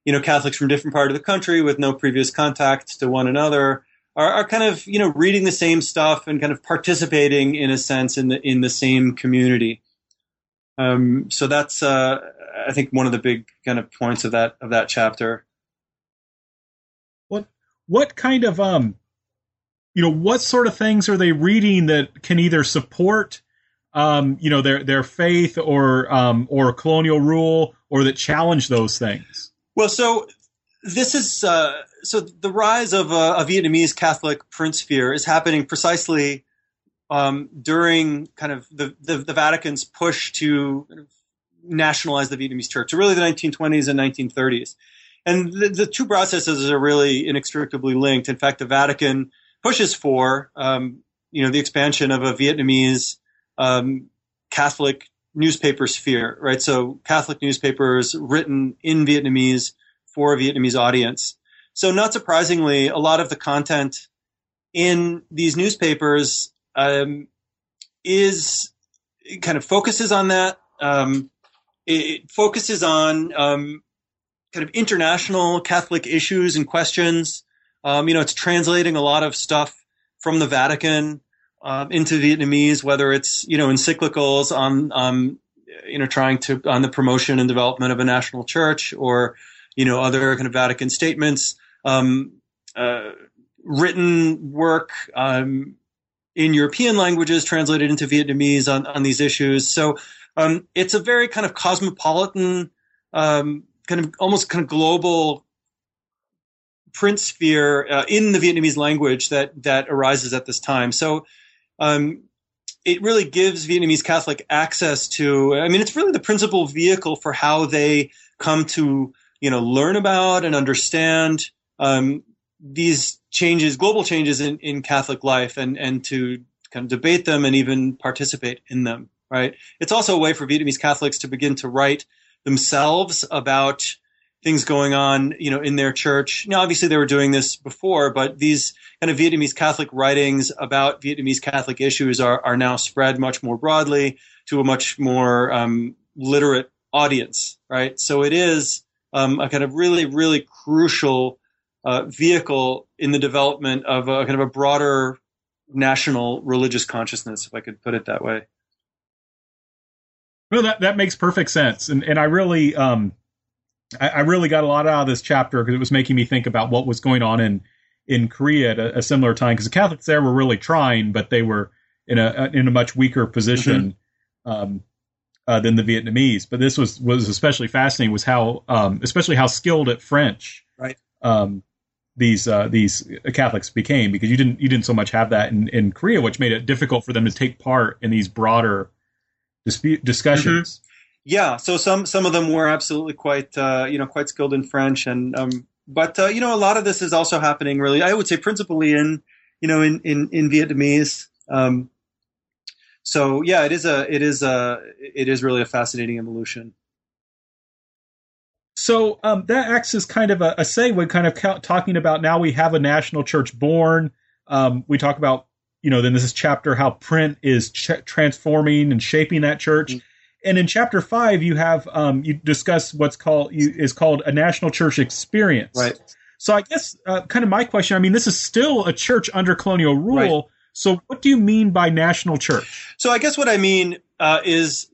you know, Catholics from different part of the country with no previous contact to one another Are, are kind of, you know, reading the same stuff and kind of participating in a sense in the in the same community. Um, so that's, uh, I think, one of the big kind of points of that of that chapter. What what kind of um, you know, what sort of things are they reading that can either support, um, you know, their their faith or um or colonial rule, or that challenge those things? Well, so this is. Uh, So the rise of a, a Vietnamese Catholic print sphere is happening precisely um, during kind of the, the, the Vatican's push to kind of nationalize the Vietnamese church. So really the nineteen twenties and nineteen thirties. And the, the two processes are really inextricably linked. In fact, the Vatican pushes for, um, you know, the expansion of a Vietnamese um, Catholic newspaper sphere, right? So Catholic newspapers written in Vietnamese for a Vietnamese audience. So not surprisingly, a lot of the content in these newspapers um, is kind of focuses on that. Um, it focuses on um, kind of international Catholic issues and questions. Um, you know, it's translating a lot of stuff from the Vatican uh, into Vietnamese, whether it's, you know, encyclicals on, um, you know, trying to, on the promotion and development of a national church, or, you know, other kind of Vatican statements, um, uh, written work um, in European languages translated into Vietnamese on, on these issues. So um, it's a very kind of cosmopolitan, um, kind of almost kind of global print sphere uh, in the Vietnamese language that that arises at this time. So um, it really gives Vietnamese Catholic access to, I mean, it's really the principal vehicle for how they come to, you know, learn about and understand um, these changes, global changes in, in Catholic life, and, and to kind of debate them and even participate in them, right? It's also a way for Vietnamese Catholics to begin to write themselves about things going on, you know, in their church. Now, obviously they were doing this before, but these kind of Vietnamese Catholic writings about Vietnamese Catholic issues are, are now spread much more broadly to a much more um, literate audience, right? So it is Um, a kind of really, really crucial uh, vehicle in the development of a kind of a broader national religious consciousness, if I could put it that way. Well, that, that makes perfect sense. And and I really um, I, I really got a lot out of this chapter because it was making me think about what was going on in, in Korea at a, a similar time, because the Catholics there were really trying, but they were in a in a much weaker position. Mm-hmm. Um Uh, than the Vietnamese, but this was, was especially fascinating was how, um, especially how skilled at French, right. um, these uh, these Catholics became, because you didn't you didn't so much have that in, in Korea, which made it difficult for them to take part in these broader dispute discussions. Mm-hmm. Yeah, so some some of them were absolutely quite uh, you know quite skilled in French, and um, but uh, you know a lot of this is also happening really, I would say, principally in you know in in, in Vietnamese. Um, So yeah, it is a it is a it is really a fascinating evolution. So um, that acts as kind of a, a segue, kind of ca- talking about now we have a national church born. Um, we talk about you know then this is chapter how print is ch- transforming and shaping that church, mm-hmm. and in chapter five you have um, you discuss what's called you, is called a national church experience. Right. So I guess uh, kind of my question. I mean, this is still a church under colonial rule. Right. So what do you mean by national church? So I guess what I mean uh, is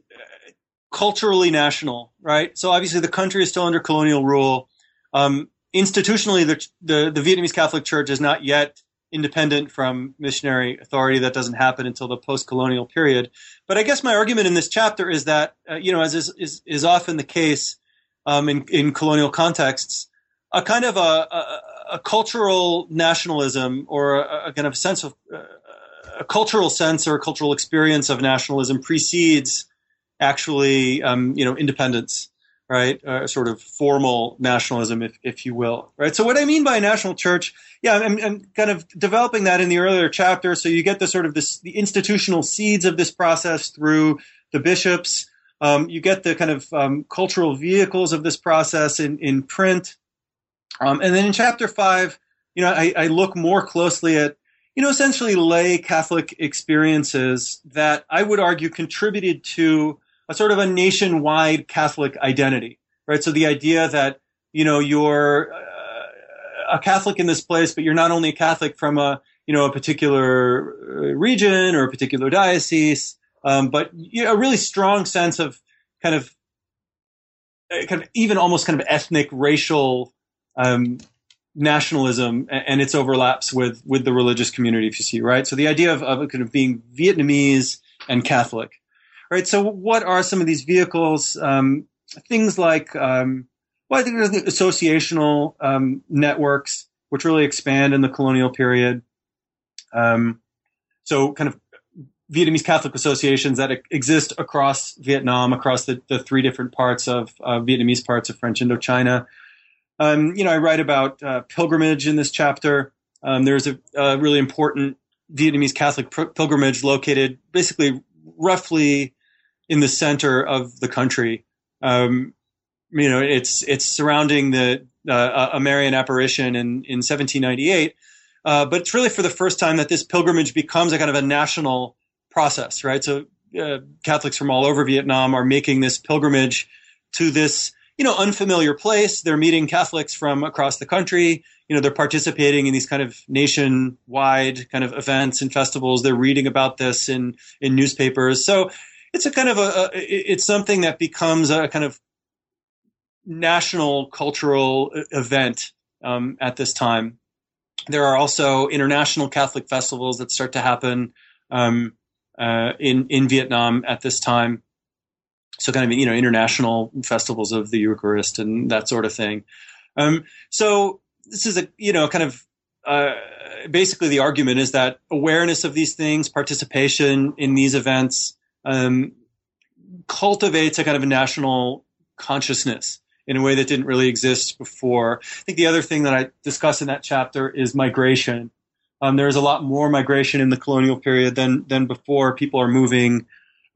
culturally national, right? So obviously the country is still under colonial rule. Um, institutionally, the, the, the Vietnamese Catholic Church is not yet independent from missionary authority. That doesn't happen until the post-colonial period. But I guess my argument in this chapter is that, uh, you know, as is, is, is often the case um, in, in colonial contexts, a kind of a, a, a cultural nationalism or a, a kind of sense of uh, a cultural sense or a cultural experience of nationalism precedes actually, um, you know, independence, right? Uh, sort of formal nationalism, if, if you will, right? So what I mean by national church, yeah, I'm, I'm kind of developing that in the earlier chapter. So you get the sort of this, the institutional seeds of this process through the bishops. Um, you get the kind of um, cultural vehicles of this process in, in print. Um, and then in chapter five, you know, I, I look more closely at, you know, essentially lay Catholic experiences that I would argue contributed to a sort of a nationwide Catholic identity, right? So the idea that, you know, you're uh, a Catholic in this place, but you're not only a Catholic from a, you know, a particular region or a particular diocese, um, but you know, a really strong sense of kind of, kind of even almost kind of ethnic, racial Um, nationalism and its overlaps with, with the religious community, if you see, right? So the idea of, of kind of being Vietnamese and Catholic, right? So what are some of these vehicles? Um, things like, um, well, I think there's the associational um, networks, which really expand in the colonial period. Um, so kind of Vietnamese Catholic associations that exist across Vietnam, across the, the three different parts of uh, Vietnamese parts of French Indochina. Um, you know, I write about uh, pilgrimage in this chapter. Um, there's a, a really important Vietnamese Catholic pr- pilgrimage located basically roughly in the center of the country. Um, you know, it's it's surrounding the uh, a Marian apparition in, in seventeen ninety-eight, uh, but it's really for the first time that this pilgrimage becomes a kind of a national process, right? So uh, Catholics from all over Vietnam are making this pilgrimage to this, you know, unfamiliar place. They're meeting Catholics from across the country. You know, they're participating in these kind of nationwide kind of events and festivals. They're reading about this in in newspapers. So it's a kind of a, a it's something that becomes a kind of national cultural event um, at this time. There are also international Catholic festivals that start to happen um, uh, in in Vietnam at this time. So kind of, you know, international festivals of the Eucharist and that sort of thing. Um, so this is a, you know, kind of uh, basically the argument is that awareness of these things, participation in these events, um, cultivates a kind of a national consciousness in a way that didn't really exist before. I think the other thing that I discuss in that chapter is migration. Um, there is a lot more migration in the colonial period than than before. People are moving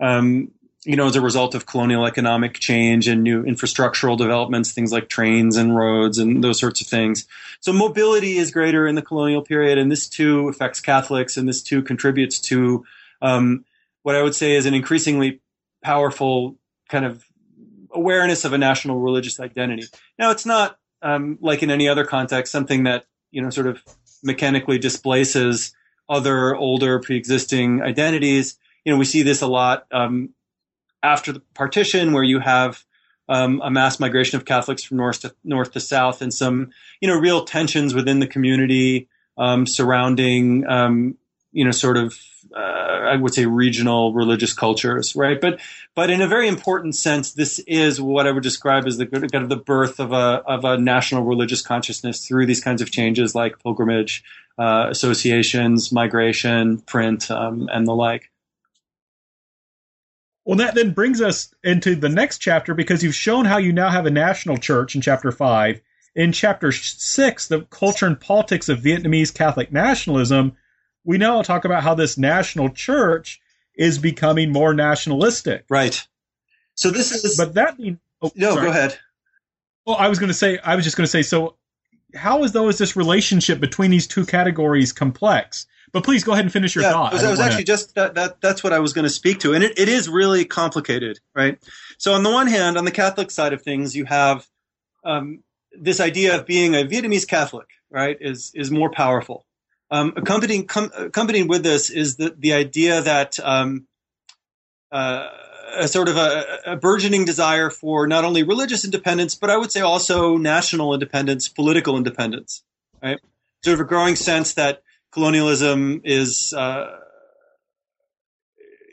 um you know, as a result of colonial economic change and new infrastructural developments, things like trains and roads and those sorts of things. So mobility is greater in the colonial period, and this too affects Catholics, and this too contributes to um, what I would say is an increasingly powerful kind of awareness of a national religious identity. Now, it's not um, like in any other context, something that, you know, sort of mechanically displaces other older pre-existing identities. You know, we see this a lot um, after the partition, where you have um, a mass migration of Catholics from north to north to south, and some, you know, real tensions within the community um, surrounding, um, you know, sort of, uh, I would say, regional religious cultures, right? But, but in a very important sense, this is what I would describe as the kind of the birth of a of a national religious consciousness through these kinds of changes like pilgrimage, uh, associations, migration, print, um, and the like. Well, that then brings us into the next chapter, because you've shown how you now have a national church in chapter five. In chapter six, the culture and politics of Vietnamese Catholic nationalism, we now talk about how this national church is becoming more nationalistic. Right. So this is... But that means... Oh, no, sorry. Go ahead. Well, I was going to say, I was just going to say, so how is, though, is this relationship between these two categories complex? But please go ahead and finish your yeah, thought. I was, I was actually to... just that, that that's what I was going to speak to. And it, it is really complicated, right? So on the one hand, on the Catholic side of things, you have um, this idea of being a Vietnamese Catholic, right, is is more powerful. Um, accompanying, com, accompanying with this is the, the idea that um, uh, a sort of a, a burgeoning desire for not only religious independence, but I would say also national independence, political independence, right? Sort of a growing sense that colonialism is, uh,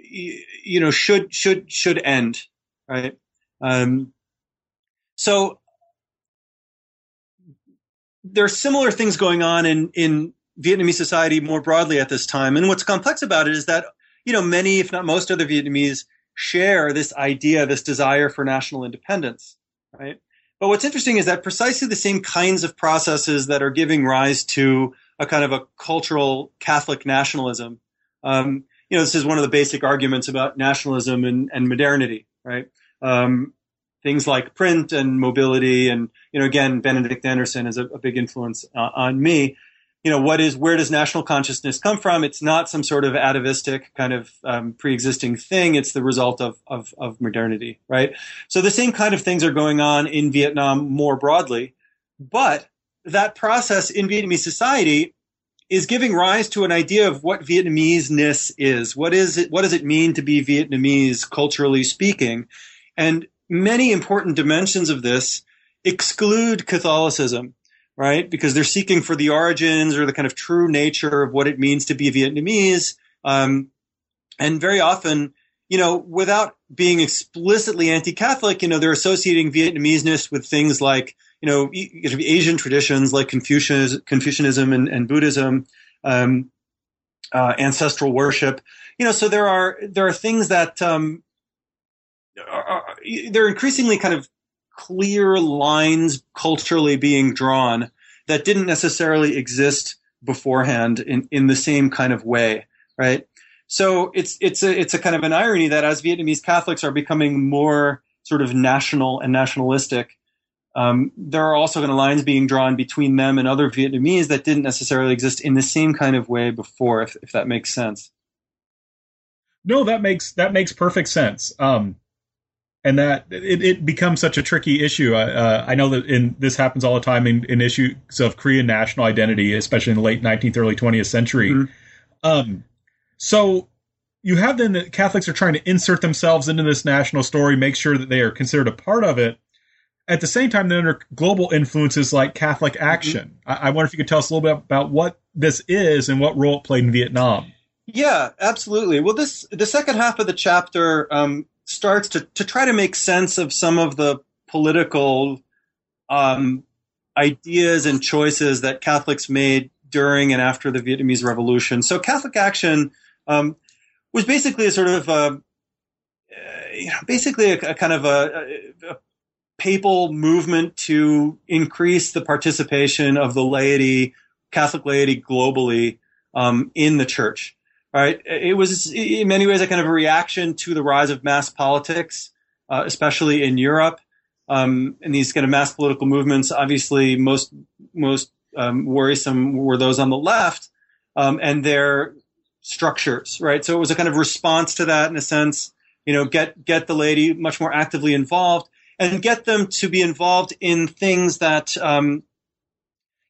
you, you know, should should should end, right? Um, so there are similar things going on in, in Vietnamese society more broadly at this time. And what's complex about it is that, you know, many, if not most, other Vietnamese share this idea, this desire for national independence, right? But what's interesting is that precisely the same kinds of processes that are giving rise to a kind of a cultural Catholic nationalism. Um, you know, this is one of the basic arguments about nationalism and, and modernity, right? Um, things like print and mobility, and, you know, again, Benedict Anderson is a, a big influence uh, on me. You know, what is, where does national consciousness come from? It's not some sort of atavistic kind of um, pre-existing thing. It's the result of, of of modernity, right? So the same kind of things are going on in Vietnam more broadly, but that process in Vietnamese society is giving rise to an idea of what Vietnamese-ness is. What is it? What does it mean to be Vietnamese, culturally speaking? And many important dimensions of this exclude Catholicism, right? Because they're seeking for the origins or the kind of true nature of what it means to be Vietnamese. Um, and very often, you know, without being explicitly anti-Catholic, you know, they're associating Vietnamese-ness with things like, you know, Asian traditions like Confucius, Confucianism and, and Buddhism, um, uh, ancestral worship. You know, so there are there are things that um, are, there are increasingly kind of clear lines culturally being drawn that didn't necessarily exist beforehand in, in the same kind of way, right? So it's it's a it's a kind of an irony that as Vietnamese Catholics are becoming more sort of national and nationalistic, um, there are also kind of lines being drawn between them and other Vietnamese that didn't necessarily exist in the same kind of way before, if if that makes sense. No, that makes that makes perfect sense. Um, and that it, it becomes such a tricky issue. Uh, I know that in this happens all the time in, in issues of Korean national identity, especially in the late nineteenth, early twentieth century. Mm-hmm. Um, so you have then that Catholics are trying to insert themselves into this national story, make sure that they are considered a part of it. At the same time, they're under global influences like Catholic Action. Mm-hmm. I, I wonder if you could tell us a little bit about what this is and what role it played in Vietnam. Yeah, absolutely. Well, this the second half of the chapter um, starts to, to try to make sense of some of the political um, ideas and choices that Catholics made during and after the Vietnamese Revolution. So Catholic Action um, was basically a sort of, a, you know, basically a, a kind of a, a, a papal movement to increase the participation of the laity, Catholic laity globally um, in the church. Right. It was in many ways a kind of a reaction to the rise of mass politics, uh, especially in Europe. Um, and these kind of mass political movements, obviously most, most, um, worrisome were those on the left, um, and their structures, right? So it was a kind of response to that in a sense, you know, get, get the laity much more actively involved and get them to be involved in things that, um,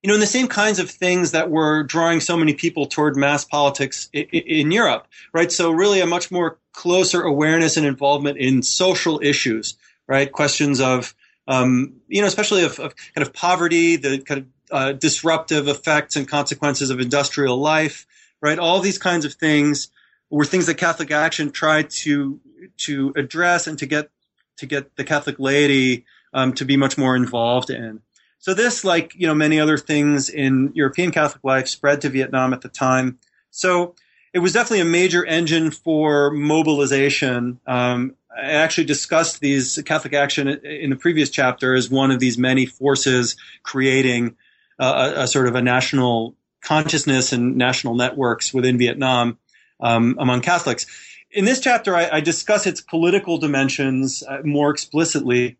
you know, in the same kinds of things that were drawing so many people toward mass politics in, in Europe, right? So really a much more closer awareness and involvement in social issues, right? Questions of, um, you know, especially of, of kind of poverty, the kind of uh, disruptive effects and consequences of industrial life, right? All these kinds of things were things that Catholic Action tried to to address and to get to get the Catholic laity um, to be much more involved in. So this, like, you know, many other things in European Catholic life, spread to Vietnam at the time. So it was definitely a major engine for mobilization. Um, I actually discussed these Catholic Action in the previous chapter as one of these many forces creating uh, a, a sort of a national consciousness and national networks within Vietnam um, among Catholics. In this chapter, I, I discuss its political dimensions uh, more explicitly.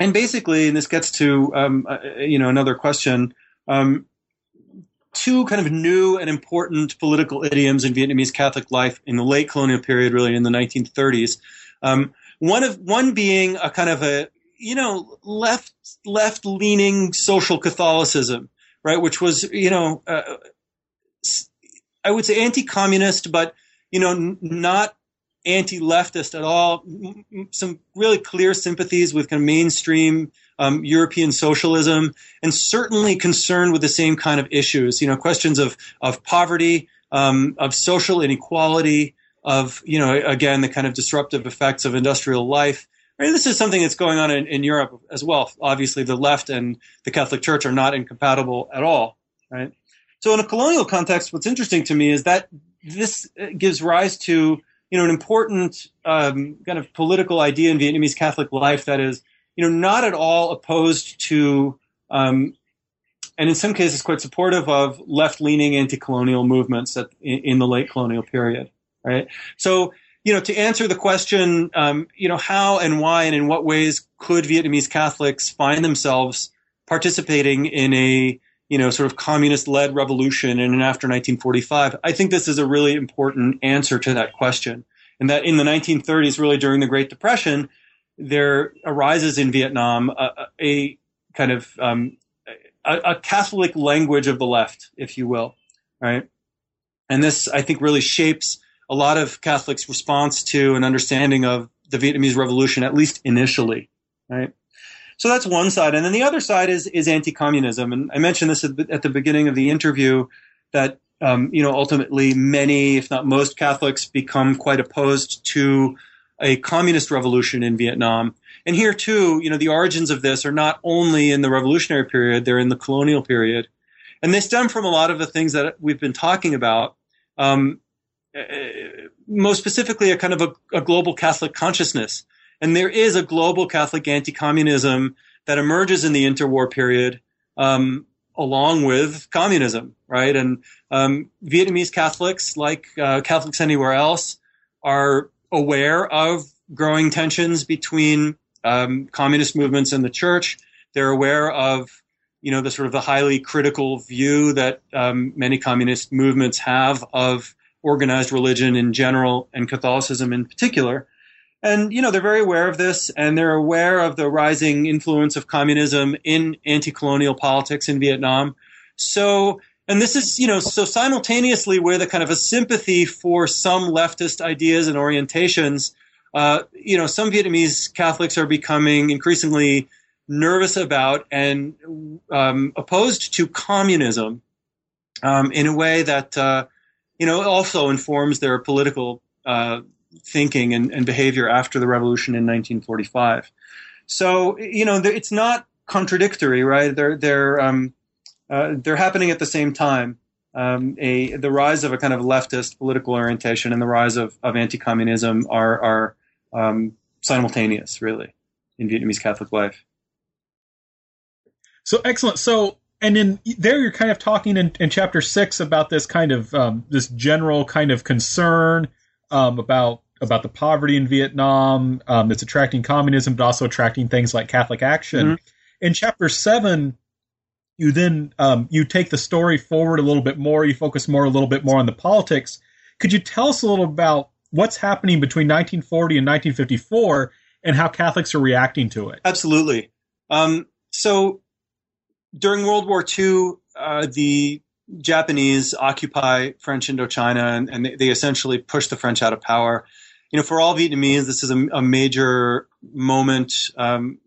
And basically, and this gets to, um, uh, you know, another question, um, two kind of new and important political idioms in Vietnamese Catholic life in the late colonial period, really in the nineteen thirties. Um, one of, one being a kind of a, you know, left, left leaning social Catholicism, right? Which was, you know, uh, I would say anti-communist, but, you know, n- not, anti-leftist at all, some really clear sympathies with kind of mainstream um, European socialism, and certainly concerned with the same kind of issues, you know, questions of of poverty, um, of social inequality, of, you know, again, the kind of disruptive effects of industrial life. I mean, this is something that's going on in, in Europe as well. Obviously, the left and the Catholic Church are not incompatible at all, right? So in a colonial context, what's interesting to me is that this gives rise to, you know, an important um, kind of political idea in Vietnamese Catholic life that is, you know, not at all opposed to, um, and in some cases quite supportive of, left-leaning anti-colonial movements at, in, in the late colonial period, right? So, you know, to answer the question, um, you know, how and why and in what ways could Vietnamese Catholics find themselves participating in a, you know, sort of communist-led revolution in and after nineteen forty-five, I think this is a really important answer to that question. And that in the nineteen thirties, really during the Great Depression, there arises in Vietnam a, a kind of um, a, a Catholic language of the left, if you will, right? And this, I think, really shapes a lot of Catholics' response to an understanding of the Vietnamese Revolution, at least initially, right? So that's one side. And then the other side is, is anti-communism. And I mentioned this at the, at the beginning of the interview that, um, you know, ultimately many, if not most Catholics become quite opposed to a communist revolution in Vietnam. And here too, you know, the origins of this are not only in the revolutionary period, they're in the colonial period. And they stem from a lot of the things that we've been talking about. Um, most specifically a kind of a, a global Catholic consciousness. And there is a global Catholic anti-communism that emerges in the interwar period, um, along with communism, right? And um, Vietnamese Catholics, like uh, Catholics anywhere else, are aware of growing tensions between um, communist movements and the church. They're aware of, you know, the sort of the highly critical view that um, many communist movements have of organized religion in general and Catholicism in particular. And, you know, they're very aware of this, and they're aware of the rising influence of communism in anti-colonial politics in Vietnam. So, and this is, you know, so simultaneously with a kind of a sympathy for some leftist ideas and orientations, uh, you know, some Vietnamese Catholics are becoming increasingly nervous about and um, opposed to communism um, in a way that, uh, you know, also informs their political uh thinking and, and behavior after the revolution in nineteen forty-five. So, you know, it's not contradictory, right? They're, they're, um, uh, they're happening at the same time, um, a, the rise of a kind of leftist political orientation and the rise of, of anti-communism are, are um, simultaneous, really, in Vietnamese Catholic life. So, excellent. So, and in there, you're kind of talking in, in chapter six about this kind of, um, this general kind of concern Um, about about the poverty in Vietnam um, that's attracting communism, but also attracting things like Catholic Action. Mm-hmm. In chapter seven, you then um, you take the story forward a little bit more. You focus more a little bit more on the politics. Could you tell us a little about what's happening between nineteen forty and nineteen fifty-four and how Catholics are reacting to it? Absolutely. Um, so during World War Two, uh, the Japanese occupy French Indochina, and, and they essentially push the French out of power. You know, for all Vietnamese, this is a, a major moment. Um,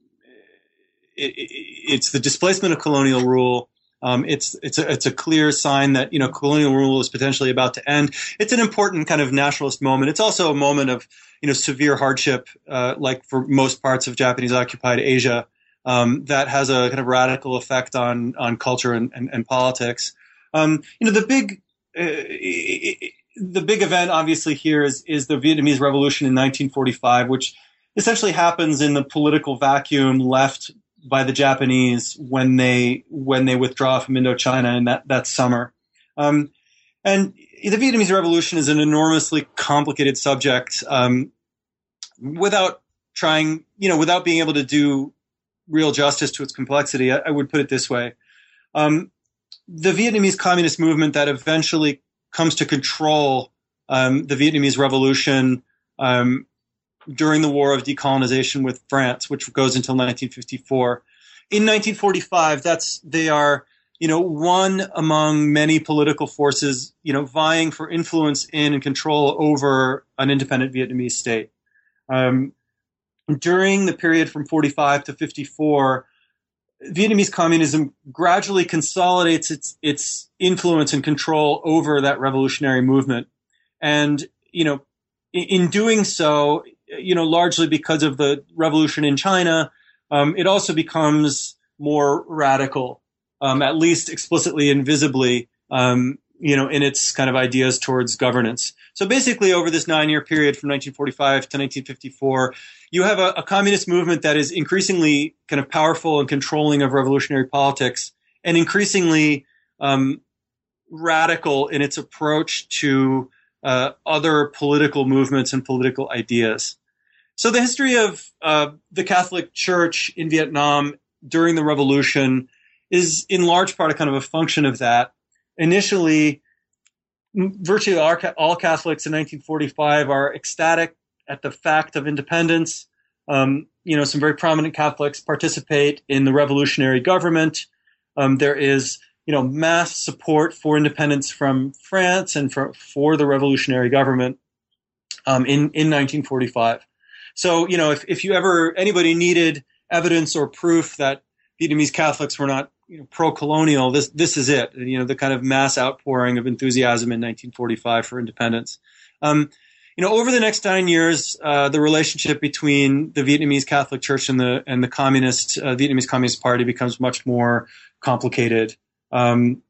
it, it, it's the displacement of colonial rule. Um, it's it's a, it's a clear sign that, you know, colonial rule is potentially about to end. It's an important kind of nationalist moment. It's also a moment of, you know, severe hardship, uh, like for most parts of Japanese occupied Asia, um, that has a kind of radical effect on on culture and, and, and politics. Um, you know, the big, uh, the big event obviously here is, is the Vietnamese Revolution in nineteen forty-five, which essentially happens in the political vacuum left by the Japanese when they, when they withdraw from Indochina in that, that summer. Um, and the Vietnamese Revolution is an enormously complicated subject, um, without trying, you know, without being able to do real justice to its complexity. I, I would put it this way. Um, The Vietnamese communist movement that eventually comes to control um, the Vietnamese Revolution um, during the War of Decolonization with France, which goes until nineteen fifty-four. In nineteen forty-five, that's they are, you know, one among many political forces, you know, vying for influence in and control over an independent Vietnamese state. Um, during the period from forty-five to fifty-four, Vietnamese communism gradually consolidates its its influence and control over that revolutionary movement. And, you know, in, in doing so, you know, largely because of the revolution in China, um, it also becomes more radical, um, at least explicitly and visibly, um, you know, in its kind of ideas towards governance. So basically over this nine-year period from nineteen forty-five to nineteen fifty-four, you have a, a communist movement that is increasingly kind of powerful and controlling of revolutionary politics and increasingly um, radical in its approach to uh, other political movements and political ideas. So the history of uh, the Catholic Church in Vietnam during the revolution is in large part a kind of a function of that. Initially, virtually all Catholics in nineteen forty-five are ecstatic at the fact of independence. Um, you know, some very prominent Catholics participate in the revolutionary government. Um, there is, you know, mass support for independence from France and for, for the revolutionary government um, in, in nineteen forty-five. So, you know, if, if you ever, anybody needed evidence or proof that Vietnamese Catholics were not, you know, pro-colonial, this this is it. You know, the kind of mass outpouring of enthusiasm in nineteen forty-five for independence. Um, you know, over the next nine years, uh, the relationship between the Vietnamese Catholic Church and the and the communist uh, Vietnamese Communist Party becomes much more complicated. Um,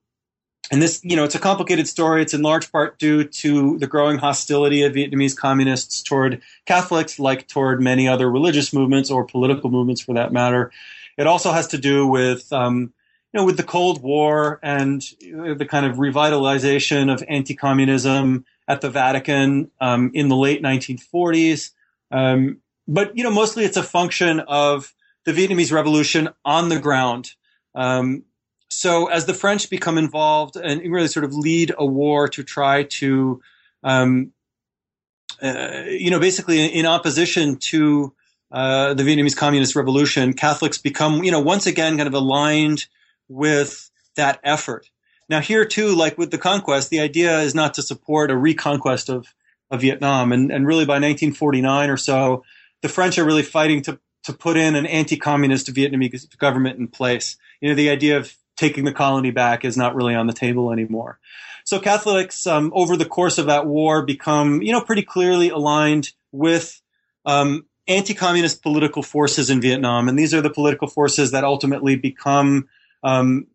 and this, you know, it's a complicated story. It's in large part due to the growing hostility of Vietnamese communists toward Catholics, like toward many other religious movements or political movements for that matter. It also has to do with um, you know, with the Cold War and the kind of revitalization of anti-communism at the Vatican um, in the late nineteen forties. Um, but, you know, mostly it's a function of the Vietnamese Revolution on the ground. Um, so as the French become involved and really sort of lead a war to try to, um, uh, you know, basically in opposition to uh, the Vietnamese Communist Revolution, Catholics become, you know, once again kind of aligned with that effort. Now here too, like with the conquest, the idea is not to support a reconquest of, of Vietnam. And, and really by nineteen forty-nine or so, the French are really fighting to, to put in an anti-communist Vietnamese government in place. You know, the idea of taking the colony back is not really on the table anymore. So Catholics, um, over the course of that war become, you know, pretty clearly aligned with, um, anti-communist political forces in Vietnam. And these are the political forces that ultimately become, um,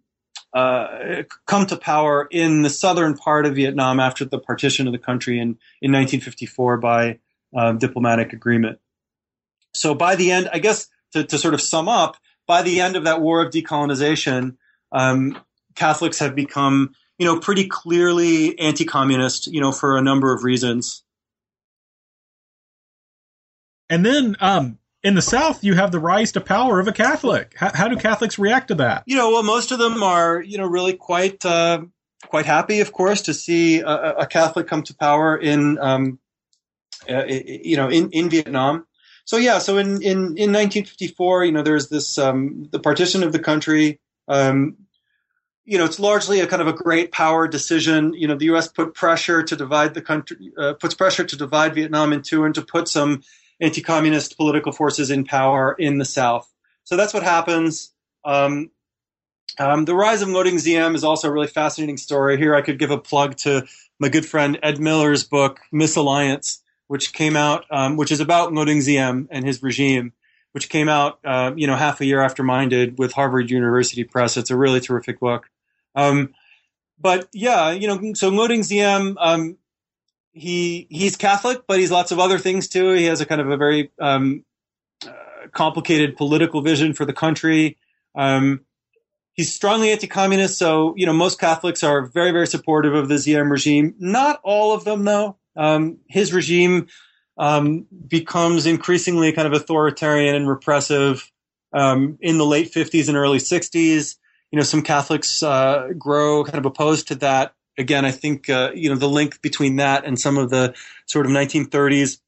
uh, come to power in the southern part of Vietnam after the partition of the country in, in nineteen fifty-four by, uh, diplomatic agreement. So by the end, I guess to, to sort of sum up, by the end of that war of decolonization, um, Catholics have become, you know, pretty clearly anti-communist, you know, for a number of reasons. And then um, in the South, you have the rise to power of a Catholic. How, how do Catholics react to that? You know, well, most of them are, you know, really quite uh, quite happy, of course, to see a, a Catholic come to power in, um, uh, you know, in, in Vietnam. So yeah, so in, in, in nineteen fifty-four, you know, there's this, um, the partition of the country, um, you know, it's largely a kind of a great power decision. You know, the U S put pressure to divide the country, uh, puts pressure to divide Vietnam in two and to put some anti-communist political forces in power in the South. So that's what happens. Um, um, the rise of Ngo Dinh Diem is also a really fascinating story. Here I could give a plug to my good friend Ed Miller's book, Misalliance, which came out, um, which is about Ngo Dinh Diem and his regime, which came out, uh, you know, half a year after mine did with Harvard University Press. It's a really terrific book. Um, but yeah, you know, so Ngo Dinh Diem, um, he, he's Catholic, but he's lots of other things too. He has a kind of a very, um, uh, complicated political vision for the country. Um, he's strongly anti-communist. So, you know, most Catholics are very, very supportive of the Diem regime. Not all of them though. Um, his regime um, becomes increasingly kind of authoritarian and repressive um, in the late fifties and early sixties. You know, some Catholics uh, grow kind of opposed to that. Again, I think, uh, you know, the link between that and some of the sort of nineteen thirties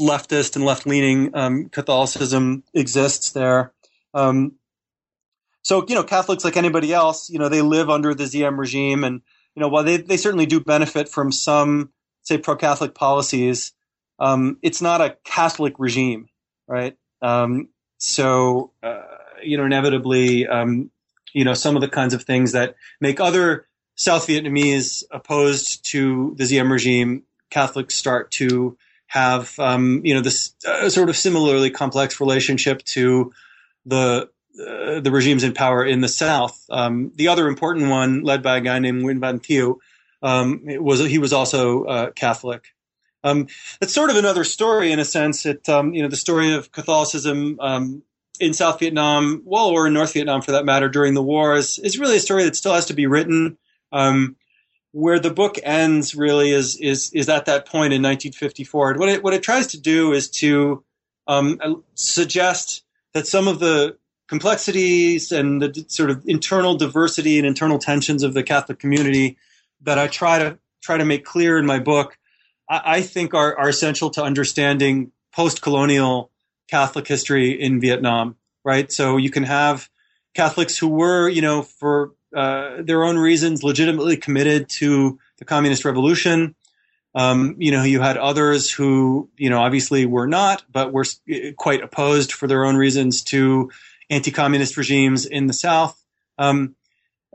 leftist and left-leaning um, Catholicism exists there. Um, so, you know, Catholics, like anybody else, you know, they live under the Diem regime. And, you know, while they, they certainly do benefit from some say pro-Catholic policies, um, it's not a Catholic regime, right? Um, so, uh, you know, inevitably, um, you know, some of the kinds of things that make other South Vietnamese opposed to the Diem regime, Catholics start to have, um, you know, this uh, sort of similarly complex relationship to the uh, the regimes in power in the South. Um, the other important one, led by a guy named Nguyen Van Thieu, Um, it was, he was also, uh, Catholic. Um, it's sort of another story in a sense. It, um, you know, the story of Catholicism, um, in South Vietnam, well, or in North Vietnam for that matter, during the war is, is really a story that still has to be written. Um, where the book ends really is, is, is at that point in nineteen fifty-four. And what it, what it tries to do is to, um, suggest that some of the complexities and the sort of internal diversity and internal tensions of the Catholic community that I try to try to make clear in my book, I, I think are, are essential to understanding post-colonial Catholic history in Vietnam, right? So you can have Catholics who were, you know, for uh, their own reasons, legitimately committed to the Communist Revolution. Um, you know, you had others who, you know, obviously were not, but were quite opposed for their own reasons to anti-communist regimes in the South. Um,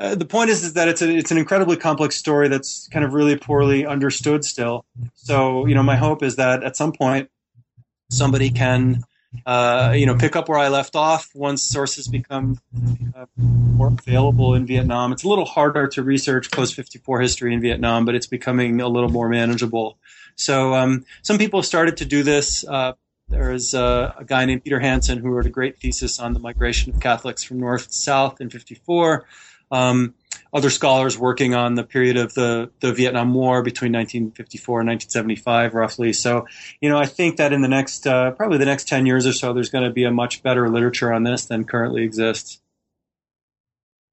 Uh, the point is, is that it's a, it's an incredibly complex story that's kind of really poorly understood still. So, you know, my hope is that at some point somebody can, uh, you know, pick up where I left off once sources become uh, more available in Vietnam. It's a little harder to research post fifty-four history in Vietnam, but it's becoming a little more manageable. So um, some people have started to do this. Uh, There is a, a guy named Peter Hansen who wrote a great thesis on the migration of Catholics from north to south in fifty-four. Um, other scholars working on the period of the, the Vietnam War between nineteen fifty-four and nineteen seventy-five, roughly. So, you know, I think that in the next, uh, probably the next ten years or so, there's going to be a much better literature on this than currently exists.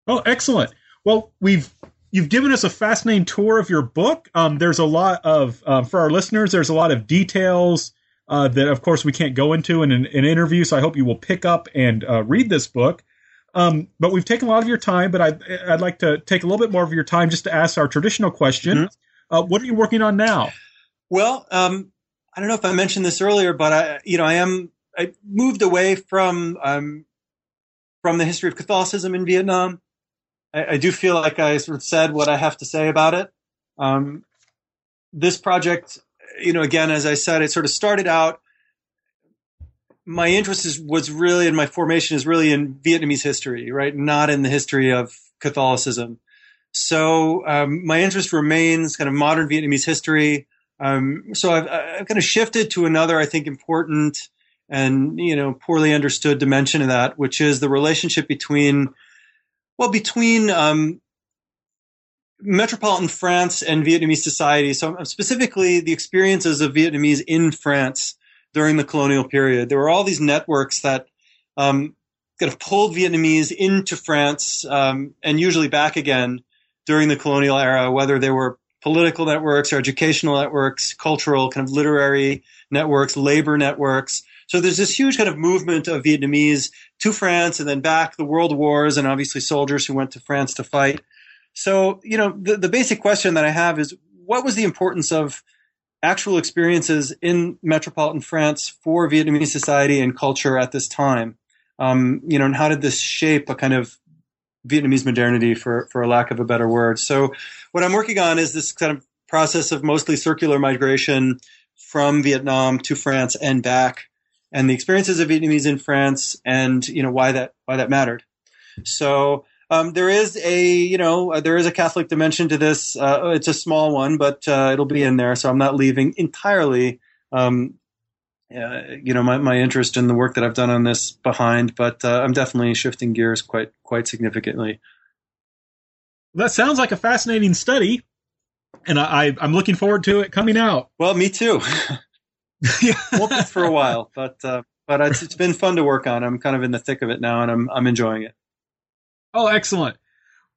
Oh, excellent. Well, we've you've given us a fascinating tour of your book. Um, there's a lot of, uh, for our listeners, there's a lot of details Uh, that, of course, we can't go into in an, an interview, so I hope you will pick up and uh, read this book. Um, but we've taken a lot of your time, but I'd, I'd like to take a little bit more of your time just to ask our traditional question. Mm-hmm. Uh, what are you working on now? Well, um, I don't know if I mentioned this earlier, but I, you know, I am I moved away from um, from the history of Catholicism in Vietnam. I, I do feel like I sort of said what I have to say about it. Um, this project, you know, again, as I said, it sort of started out, my interest is, was really, and my formation is really in Vietnamese history, right? Not in the history of Catholicism. So um, my interest remains kind of modern Vietnamese history. Um, so I've, I've kind of shifted to another, I think, important and, you know, poorly understood dimension of that, which is the relationship between, well, between um metropolitan France and Vietnamese society. So specifically the experiences of Vietnamese in France during the colonial period. There were all these networks that um, kind of pulled Vietnamese into France um, and usually back again during the colonial era, whether they were political networks or educational networks, cultural, kind of literary networks, labor networks. So there's this huge kind of movement of Vietnamese to France and then back, the world wars, and obviously soldiers who went to France to fight. So, you know, the, the basic question that I have is, what was the importance of actual experiences in metropolitan France for Vietnamese society and culture at this time? Um, you know, and how did this shape a kind of Vietnamese modernity, for, for a lack of a better word? So what I'm working on is this kind of process of mostly circular migration from Vietnam to France and back, and the experiences of Vietnamese in France and, you know, why that, why that mattered. So Um, there is a, you know, there is a Catholic dimension to this. Uh, it's a small one, but uh, it'll be in there. So I'm not leaving entirely, um, uh, you know, my, my interest in the work that I've done on this behind. But uh, I'm definitely shifting gears quite quite significantly. That sounds like a fascinating study, and I, I, I'm looking forward to it coming out. Well, me too. Yeah, won't be for a while, but uh, but it's, it's been fun to work on. I'm kind of in the thick of it now, and I'm I'm enjoying it. Oh, excellent.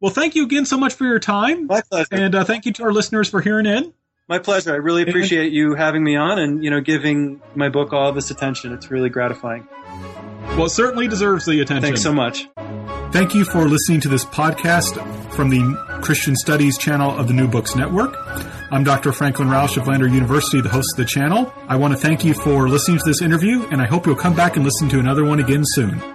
Well, thank you again so much for your time. My pleasure. And uh, thank you to our listeners for hearing in. My pleasure. I really appreciate and, you having me on and, you know, giving my book all of this attention. It's really gratifying. Well, it certainly deserves the attention. Thanks so much. Thank you for listening to this podcast from the Christian Studies channel of the New Books Network. I'm Doctor Franklin Rausch of Lander University, the host of the channel. I want to thank you for listening to this interview, and I hope you'll come back and listen to another one again soon.